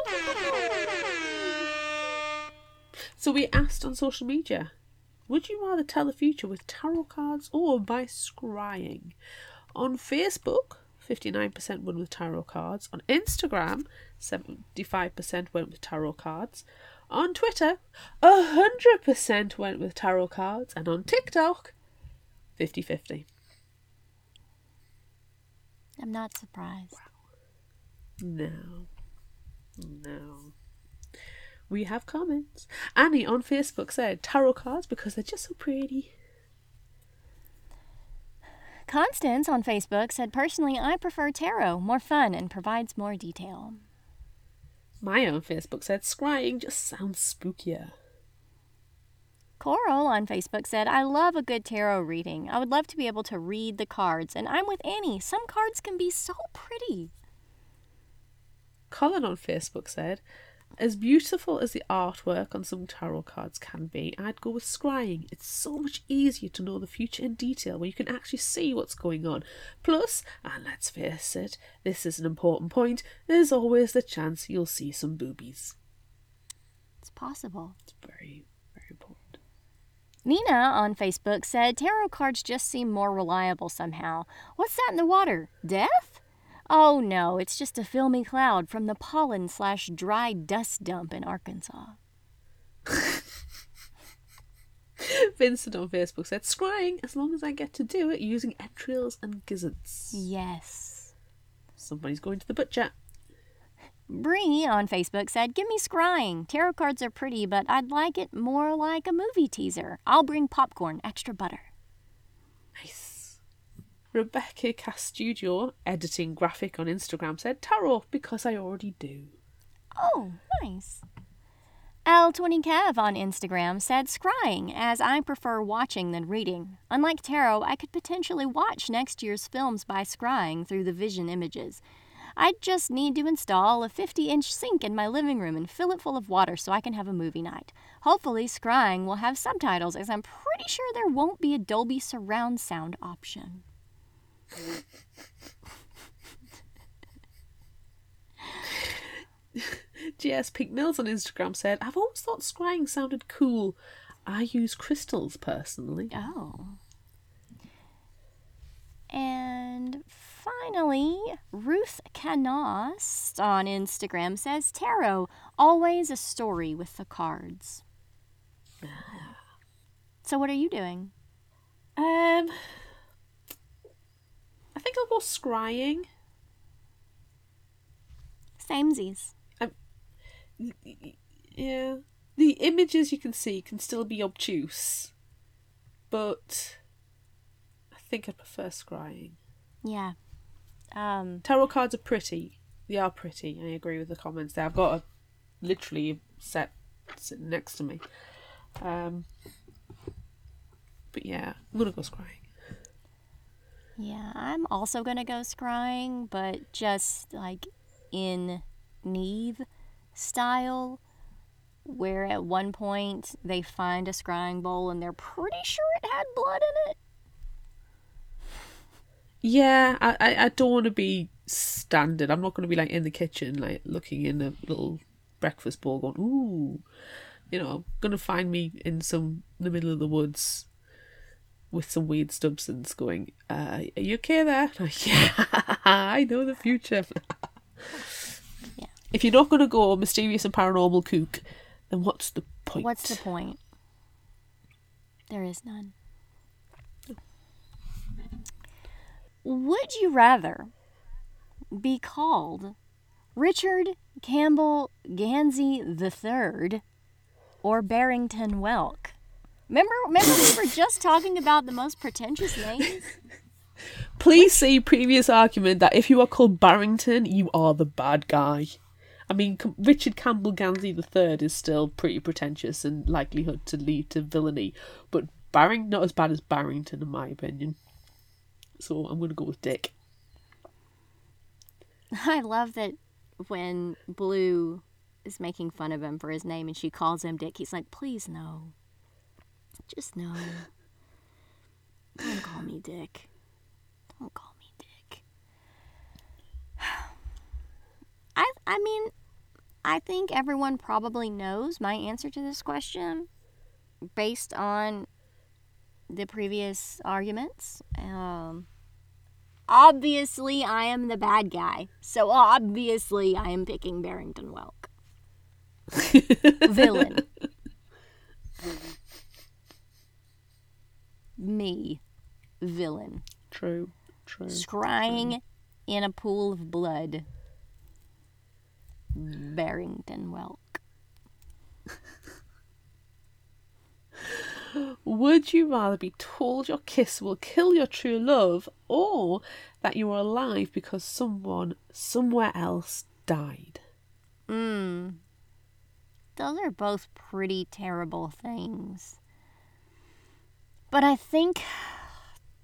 So we asked on social media, would you rather tell the future with tarot cards or by scrying? On Facebook, 59% went with tarot cards. On Instagram, 75% went with tarot cards. On Twitter, 100% went with tarot cards. And on TikTok, 50-50. I'm not surprised. Wow. No. We have comments. Annie on Facebook said tarot cards because they're just so pretty. Constance on Facebook said, personally, I prefer tarot. More fun and provides more detail. My own Facebook said, scrying just sounds spookier. Coral on Facebook said, I love a good tarot reading. I would love to be able to read the cards. And I'm with Annie. Some cards can be so pretty. Colin on Facebook said, as beautiful as the artwork on some tarot cards can be, I'd go with scrying. It's so much easier to know the future in detail where you can actually see what's going on. Plus, and let's face it, this is an important point, there's always the chance you'll see some boobies. It's possible. It's very, very important. Nina on Facebook said, tarot cards just seem more reliable somehow. What's that in the water? Death? Oh no, it's just a filmy cloud from the pollen/dry dust dump in Arkansas. Vincent on Facebook said, scrying as long as I get to do it using entrails and gizzards. Yes. Somebody's going to the butcher. Bree on Facebook said, give me scrying. Tarot cards are pretty, but I'd like it more like a movie teaser. I'll bring popcorn, extra butter. Nice. Rebecca Castudio, editing graphic on Instagram, said, tarot, because I already do. Oh, nice. L20Kev on Instagram said, scrying, as I prefer watching than reading. Unlike tarot, I could potentially watch next year's films by scrying through the vision images. I'd just need to install a 50-inch sink in my living room and fill it full of water so I can have a movie night. Hopefully, scrying will have subtitles, as I'm pretty sure there won't be a Dolby surround sound option. GS Pink Mills on Instagram said, I've always thought scrying sounded cool. I use crystals personally. Oh. And finally, Ruth Canost on Instagram says, tarot, always a story with the cards. So what are you doing? I think I'll go scrying. Samesies. Yeah. The images you can see can still be obtuse, but I think I'd prefer scrying. Yeah. Tarot cards are pretty. They are pretty. I agree with the comments there. I've got a literally set sitting next to me. But yeah, I'm going to go scrying. Yeah, I'm also going to go scrying, but just like in Neve style, where at one point they find a scrying bowl and they're pretty sure it had blood in it. Yeah, I don't want to be standard. I'm not going to be like in the kitchen, like looking in a little breakfast bowl going, ooh, you know, I'm going to find me in the middle of the woods with some weird substance going, are you okay there? Like, yeah, I know the future. Yeah. If you're not going to go mysterious and paranormal kook, then what's the point? What's the point? There is none. Would you rather be called Richard Campbell Gansey III or Barrington Welk? Remember we were just talking about the most pretentious names? Please see previous argument that if you are called Barrington, you are the bad guy. I mean, Richard Campbell Gansey III is still pretty pretentious and likelihood to lead to villainy, but not as bad as Barrington in my opinion. So I'm going to go with Dick. I love that when Blue is making fun of him for his name and she calls him Dick, he's like, please no. Just no. Don't call me Dick. Don't call me Dick. I mean, I think everyone probably knows my answer to this question based on the previous arguments. Obviously, I am the bad guy. So obviously, I am picking Barrington Welk. Villain. Me, villain. True. Scrying in a pool of blood. Barrington Welk. Would you rather be told your kiss will kill your true love, or that you are alive because someone somewhere else died? Those are both pretty terrible things. But I think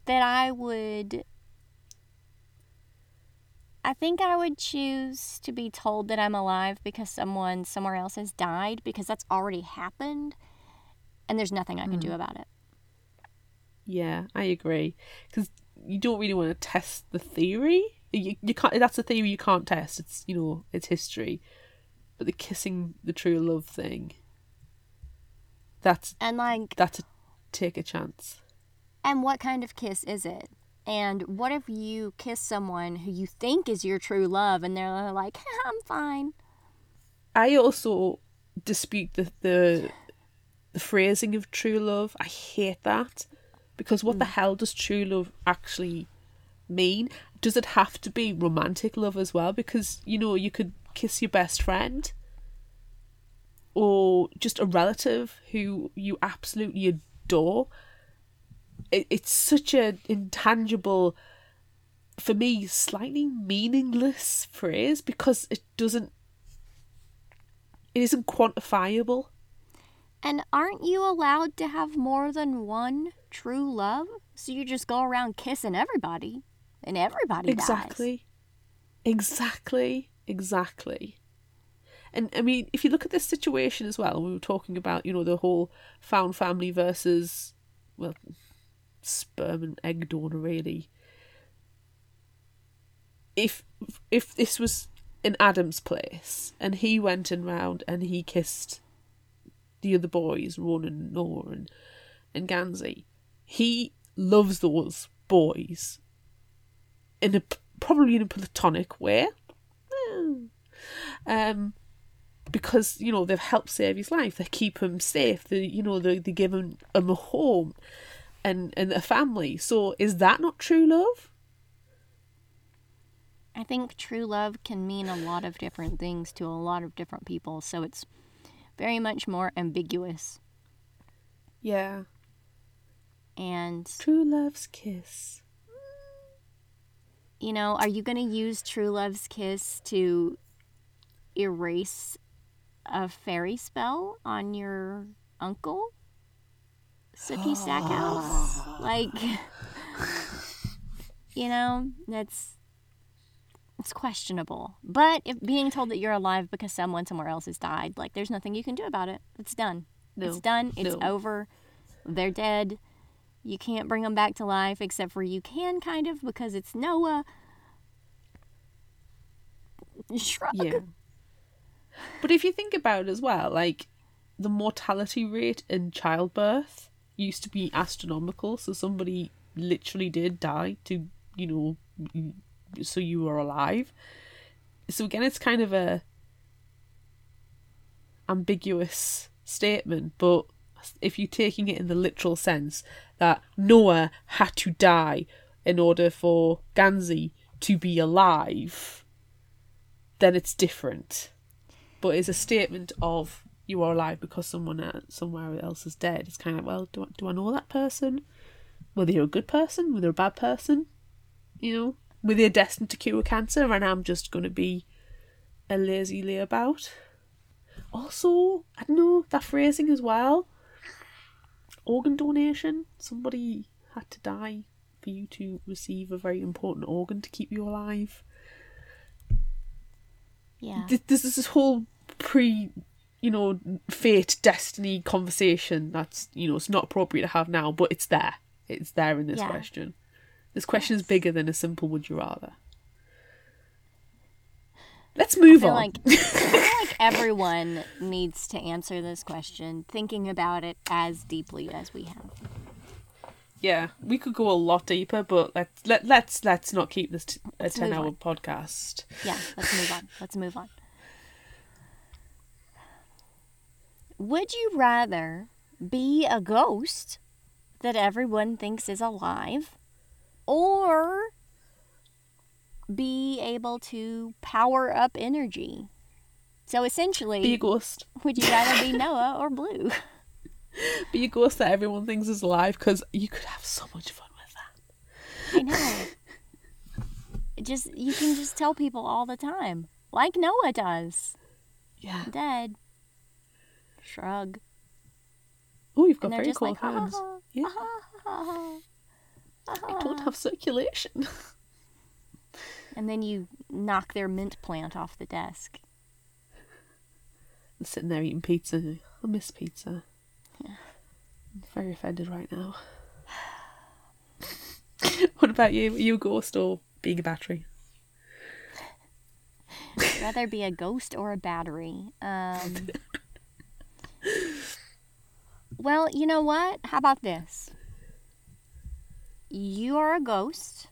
that I would choose to be told that I'm alive because someone somewhere else has died, because that's already happened and there's nothing I can do about it. Yeah, I agree. Because you don't really want to test the theory. You can't. That's a theory you can't test. It's, you know, it's history. But the kissing the true love thing, that's a take a chance. And what kind of kiss is it? And what if you kiss someone who you think is your true love and they're like, I'm fine? I also dispute the phrasing of true love. I hate that, because what the hell does true love actually mean? Does it have to be romantic love as well? Because, you know, you could kiss your best friend or just a relative who you absolutely adore. It's such an intangible, for me, slightly meaningless phrase, because it isn't quantifiable. And aren't you allowed to have more than one true love? So you just go around kissing everybody and everybody dies. Exactly. And I mean, if you look at this situation as well, we were talking about, you know, the whole found family versus, well, sperm and egg donor, really. If this was in Adam's place and he went in round and he kissed the other boys, Ronan, Noah and Gansey, he loves those boys probably in a platonic way. Because, you know, they've helped save his life. They keep him safe. They give him a home and a family. So is that not true love? I think true love can mean a lot of different things to a lot of different people. So it's very much more ambiguous. Yeah. And true love's kiss. You know, are you going to use true love's kiss to erase a fairy spell on your uncle, Sookie Stackhouse? Like, you know, it's questionable. But if being told that you're alive because someone somewhere else has died, like, there's nothing you can do about it. It's done. No. It's done. It's over. They're dead. You can't bring them back to life, except for you can, kind of, because it's Noah. Shrug. Yeah. But if you think about it as well, like, the mortality rate in childbirth used to be astronomical, so somebody literally did die to, you know, so you were alive. So again, it's kind of a ambiguous statement, but if you're taking it in the literal sense that Noah had to die in order for Gansey to be alive, then it's different. But it's a statement of you are alive because someone somewhere else is dead. It's kind of like, well, do I know that person? Were they a good person? Were they a bad person? You know, were they destined to cure cancer and I'm just going to be a lazy layabout? Also, I don't know, that phrasing as well. Organ donation. Somebody had to die for you to receive a very important organ to keep you alive. Yeah. This is this whole fate, destiny conversation that's, you know, it's not appropriate to have now, but it's there. It's there in this question. This question is bigger than a simple would you rather. Let's move on. I feel like everyone needs to answer this question, thinking about it as deeply as we have. Yeah, we could go a lot deeper, but let's not keep this a 10-hour podcast. Yeah, let's move on. Would you rather be a ghost that everyone thinks is alive, or be able to power up energy? So essentially, be a ghost. Would you rather be Noah or Blue? Be a ghost that everyone thinks is alive, because you could have so much fun with that. I know. You can just tell people all the time, like Noah does. Yeah. I'm dead. Shrug. Oh, you've got very cold hands. Ah, yeah. Ah, ah, ah, ah. I don't have circulation. And then you knock their mint plant off the desk. I'm sitting there eating pizza. I miss pizza. Yeah. I'm very offended right now. What about you? Are you a ghost or being a battery? I'd rather be a ghost or a battery. Well, you know what? How about this? You are a ghost.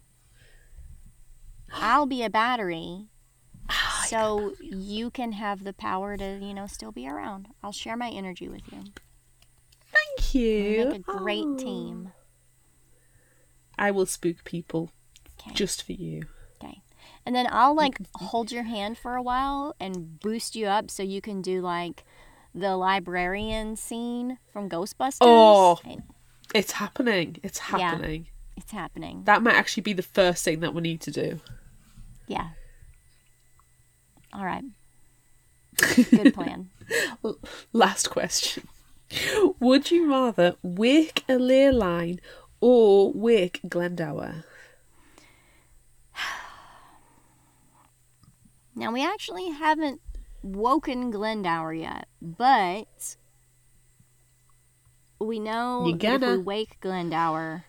I'll be a battery. So you can have the power to, you know, still be around. I'll share my energy with you. Thank you. We'll make a great team. I will spook people just for you. Okay. And then I'll, like, hold your hand for a while and boost you up so you can do, like, the librarian scene from Ghostbusters. Oh, it's happening. It's happening. Yeah, it's happening. That might actually be the first thing that we need to do. Yeah. All right. Good plan. Last question. Would you rather wake a ley line or wake Glendower? Now, we actually haven't woken Glendower yet, but we know that if we wake Glendower,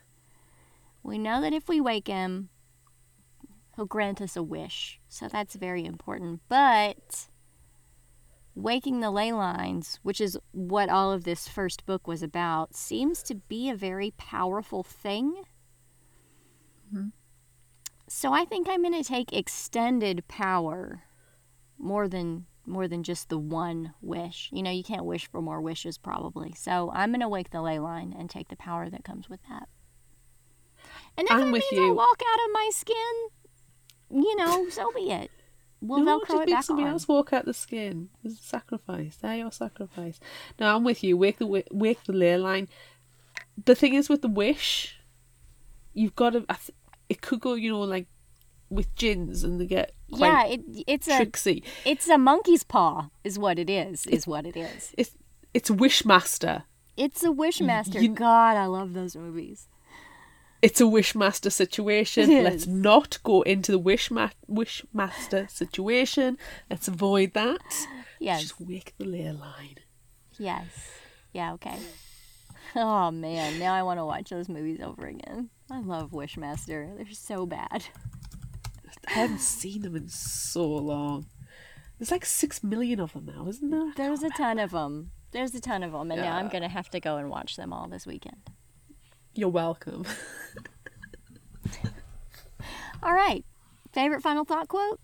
we know that if we wake him, he'll grant us a wish. So that's very important. But waking the ley lines, which is what all of this first book was about, seems to be a very powerful thing. Mm-hmm. So I think I'm going to take extended power more than just the one wish. You know, you can't wish for more wishes probably. So I'm going to wake the ley line and take the power that comes with that. And if it means I walk out of my skin, you know, so be it. We'll Velcro it back on. Somebody else walk out the skin. It's a sacrifice. They're your sacrifice. No, I'm with you. Wake the ley line. The thing is with the wish, you've got to... it could go, you know, like with gins and they get quite tricksy. It's a monkey's paw is what it is. It's Wishmaster. It's a Wishmaster. God, I love those movies. It's a Wishmaster situation. Let's not go into the Wishmaster situation. Let's avoid that. Yes. Just wake the ley line. Yes. Yeah, okay. Oh, man. Now I want to watch those movies over again. I love Wishmaster. They're so bad. I haven't seen them in so long. There's like 6 million of them now, isn't there? There's a ton of them. There's a ton of them. And now I'm going to have to go and watch them all this weekend. You're welcome. All right. Favorite final thought quote?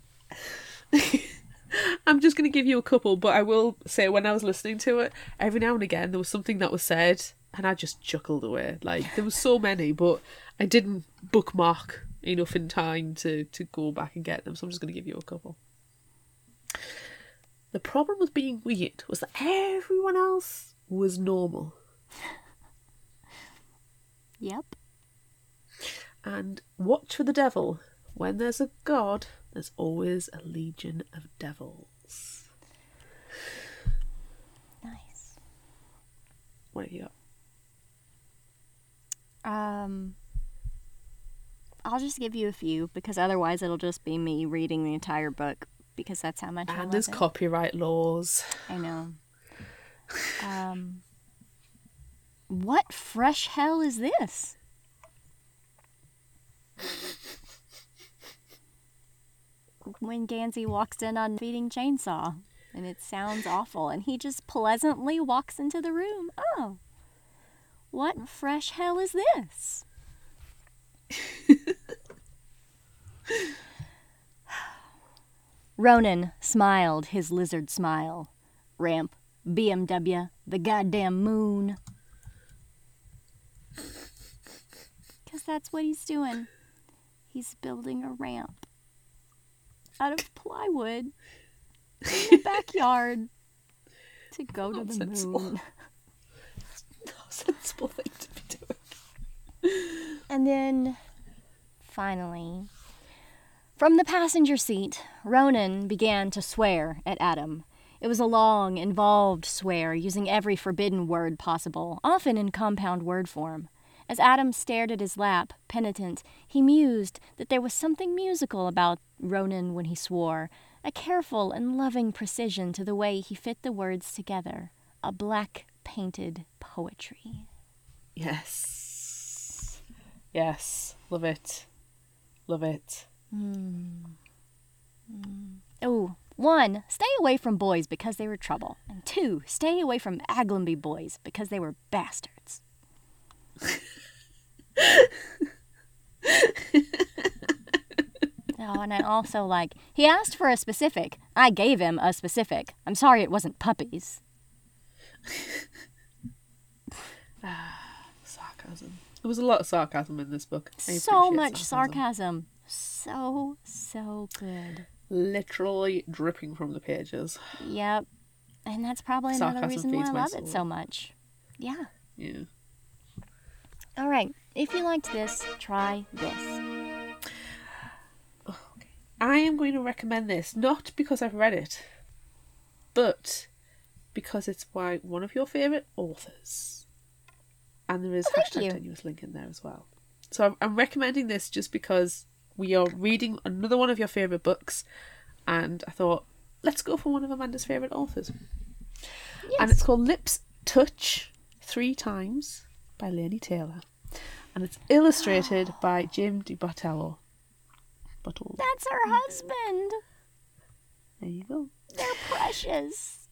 I'm just going to give you a couple, but I will say when I was listening to it, every now and again there was something that was said and I just chuckled away. Like, there was so many, but I didn't bookmark enough in time to go back and get them, so I'm just going to give you a couple. The problem with being weird was that everyone else was normal. Yep. And watch for the devil. When there's a god, there's always a legion of devils. Nice. What have you got? I'll just give you a few because otherwise it'll just be me reading the entire book because that's how much I love it. And there's copyright laws. I know. What fresh hell is this? When Gansey walks in on feeding Chainsaw, and it sounds awful, and he just pleasantly walks into the room. Oh, what fresh hell is this? Ronan smiled his lizard smile. Ramp, BMW, the goddamn moon. Because that's what he's doing. He's building a ramp out of plywood in the backyard to go to the moon. No sensible thing to be doing. And then, finally, from the passenger seat, Ronan began to swear at Adam. It was a long, involved swear, using every forbidden word possible, often in compound word form. As Adam stared at his lap, penitent, he mused that there was something musical about Ronan when he swore, a careful and loving precision to the way he fit the words together, a black-painted poetry. Yes. Yes. Love it. Love it. Oh, 1, stay away from boys because they were trouble. And 2, stay away from Aglionby boys because they were bastards. Oh, and I also like, he asked for a specific. I gave him a specific. I'm sorry it wasn't puppies. Sarcasm. There was a lot of sarcasm in this book. So much sarcasm. So good. Literally dripping from the pages. Yep. And that's probably another reason why I love it so much. Yeah. Yeah. All right. If you liked this, try this. I am going to recommend this, not because I've read it, but because it's by one of your favourite authors. And there is # tenuous link in there as well. So I'm recommending this just because we are reading another one of your favourite books, and I thought, let's go for one of Amanda's favourite authors. Yes. And it's called Lips Touch 3 Times by Lainey Taylor. And it's illustrated by Jim DiBartolo. Bottle. That's her husband. There you go. They're precious.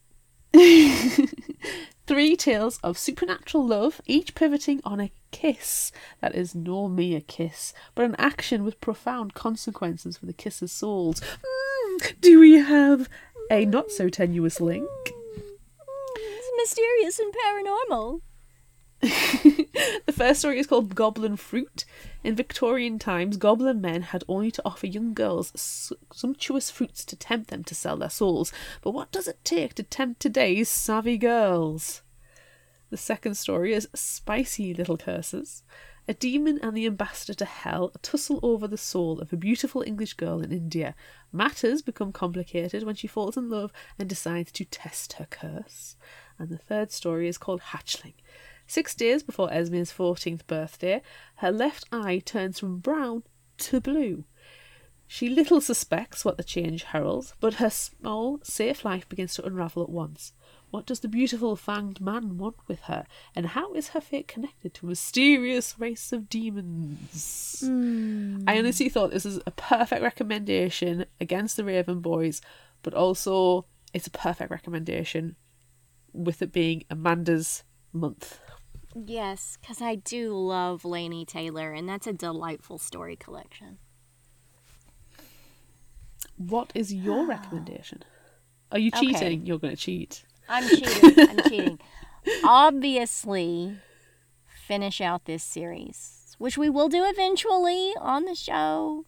3 tales of supernatural love, each pivoting on a kiss that is no mere kiss, but an action with profound consequences for the kisser's souls. Do we have a not so tenuous link? It's mysterious and paranormal. The first story is called Goblin Fruit. In Victorian times, goblin men had only to offer young girls sumptuous fruits to tempt them to sell their souls. But what does it take to tempt today's savvy girls? The second story is Spicy Little Curses. A demon and the ambassador to hell tussle over the soul of a beautiful English girl in India. Matters become complicated when she falls in love and decides to test her curse. And the third story is called Hatchling. 6 days before Esme's 14th birthday, her left eye turns from brown to blue. She little suspects what the change heralds, but her small, safe life begins to unravel at once. What does the beautiful fanged man want with her, and how is her fate connected to a mysterious race of demons? I honestly thought this is a perfect recommendation against the Raven Boys, but also it's a perfect recommendation with it being Amanda's month. Yes, because I do love Lainey Taylor, and that's a delightful story collection. What is your recommendation? Are you cheating? Okay. You're going to cheat. I'm cheating. Obviously, finish out this series, which we will do eventually on the show.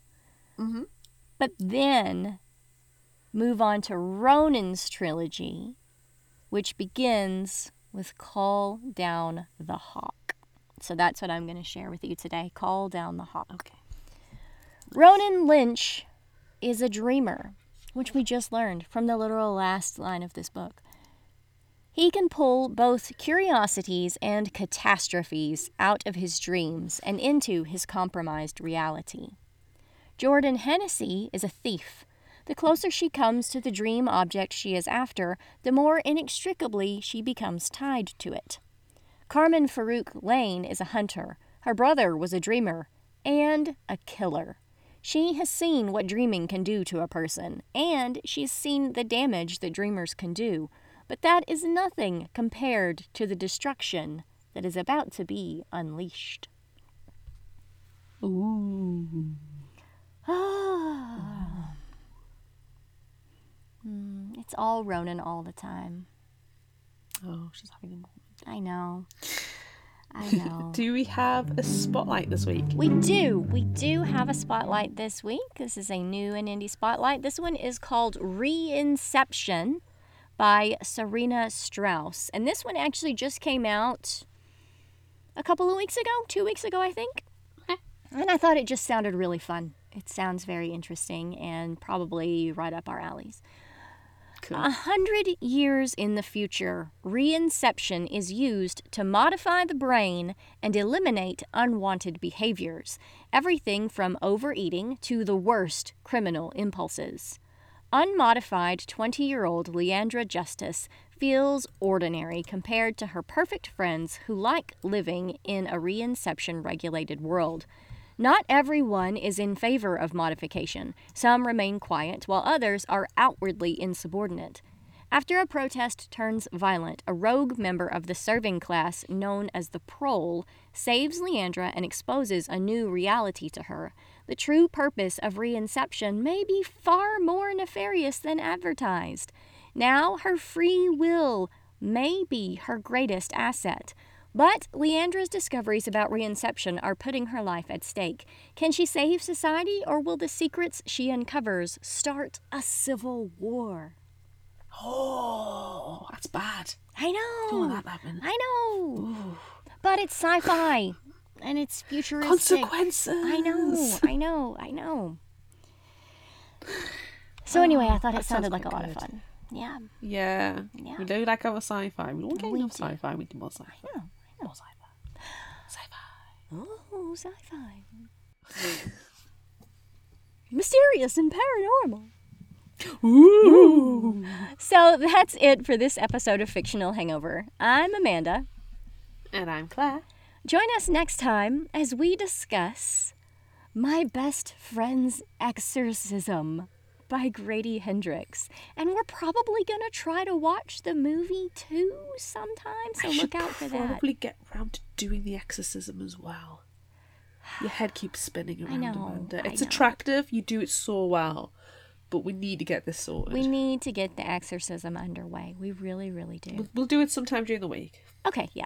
Mm-hmm. But then move on to Ronan's trilogy, which begins with Call Down the Hawk. So that's what I'm going to share with you today. Call Down the Hawk. Okay. Ronan Lynch is a dreamer, which we just learned from the literal last line of this book. He can pull both curiosities and catastrophes out of his dreams and into his compromised reality. Jordan Hennessy is a thief. The closer she comes to the dream object she is after, the more inextricably she becomes tied to it. Carmen Farouk Lane is a hunter. Her brother was a dreamer and a killer. She has seen what dreaming can do to a person, and she's seen the damage that dreamers can do. But that is nothing compared to the destruction that is about to be unleashed. Ooh. Ah. It's all Ronan all the time. Oh, she's having a moment. I know. Do we have a spotlight this week? We do have a spotlight this week. This is a new and indie spotlight. This one is called Reinception by Serena Strauss. And this one actually just came out a couple of weeks ago, 2 weeks ago, I think. And I thought it just sounded really fun. It sounds very interesting and probably right up our alleys. 100 years in the future, reinception is used to modify the brain and eliminate unwanted behaviors, everything from overeating to the worst criminal impulses. Unmodified 20-year-old Leandra Justice feels ordinary compared to her perfect friends who like living in a reinception-regulated world. Not everyone is in favor of modification. Some remain quiet, while others are outwardly insubordinate. After a protest turns violent, a rogue member of the serving class, known as the Prole, saves Leandra and exposes a new reality to her. The true purpose of reinception may be far more nefarious than advertised. Now her free will may be her greatest asset. But Leandra's discoveries about reinception are putting her life at stake. Can she save society, or will the secrets she uncovers start a civil war? Oh, that's bad. I know. Don't want that happen. I know. Ooh. But it's sci-fi, and it's futuristic. Consequences. I know. So anyway, I thought it sounded like a lot of fun. Yeah. We do like our sci-fi. We don't get enough sci-fi. We do more sci-fi. I know. More sci-fi. Oh, sci-fi. Mysterious and paranormal. Ooh. So that's it for this episode of Fictional Hangover. I'm Amanda. And I'm Claire. Join us next time as we discuss My Best Friend's Exorcism by Grady Hendrix. And we're probably going to try to watch the movie too sometime, so look out for that. I should probably get around to doing the exorcism as well. Your head keeps spinning around, Amanda. It's attractive, you do it so well. But we need to get this sorted. We need to get the exorcism underway. We really, really do. We'll do it sometime during the week. Okay, yeah.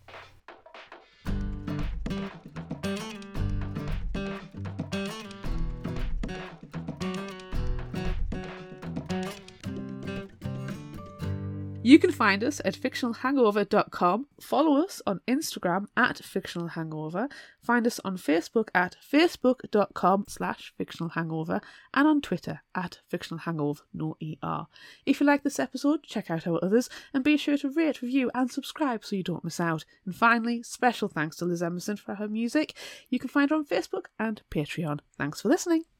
You can find us at fictionalhangover.com, follow us on Instagram at fictionalhangover, find us on Facebook at facebook.com/fictionalhangover, and on Twitter at fictionalhangover, no ER. If you like this episode, check out our others, and be sure to rate, review, and subscribe so you don't miss out. And finally, special thanks to Liz Emerson for her music. You can find her on Facebook and Patreon. Thanks for listening.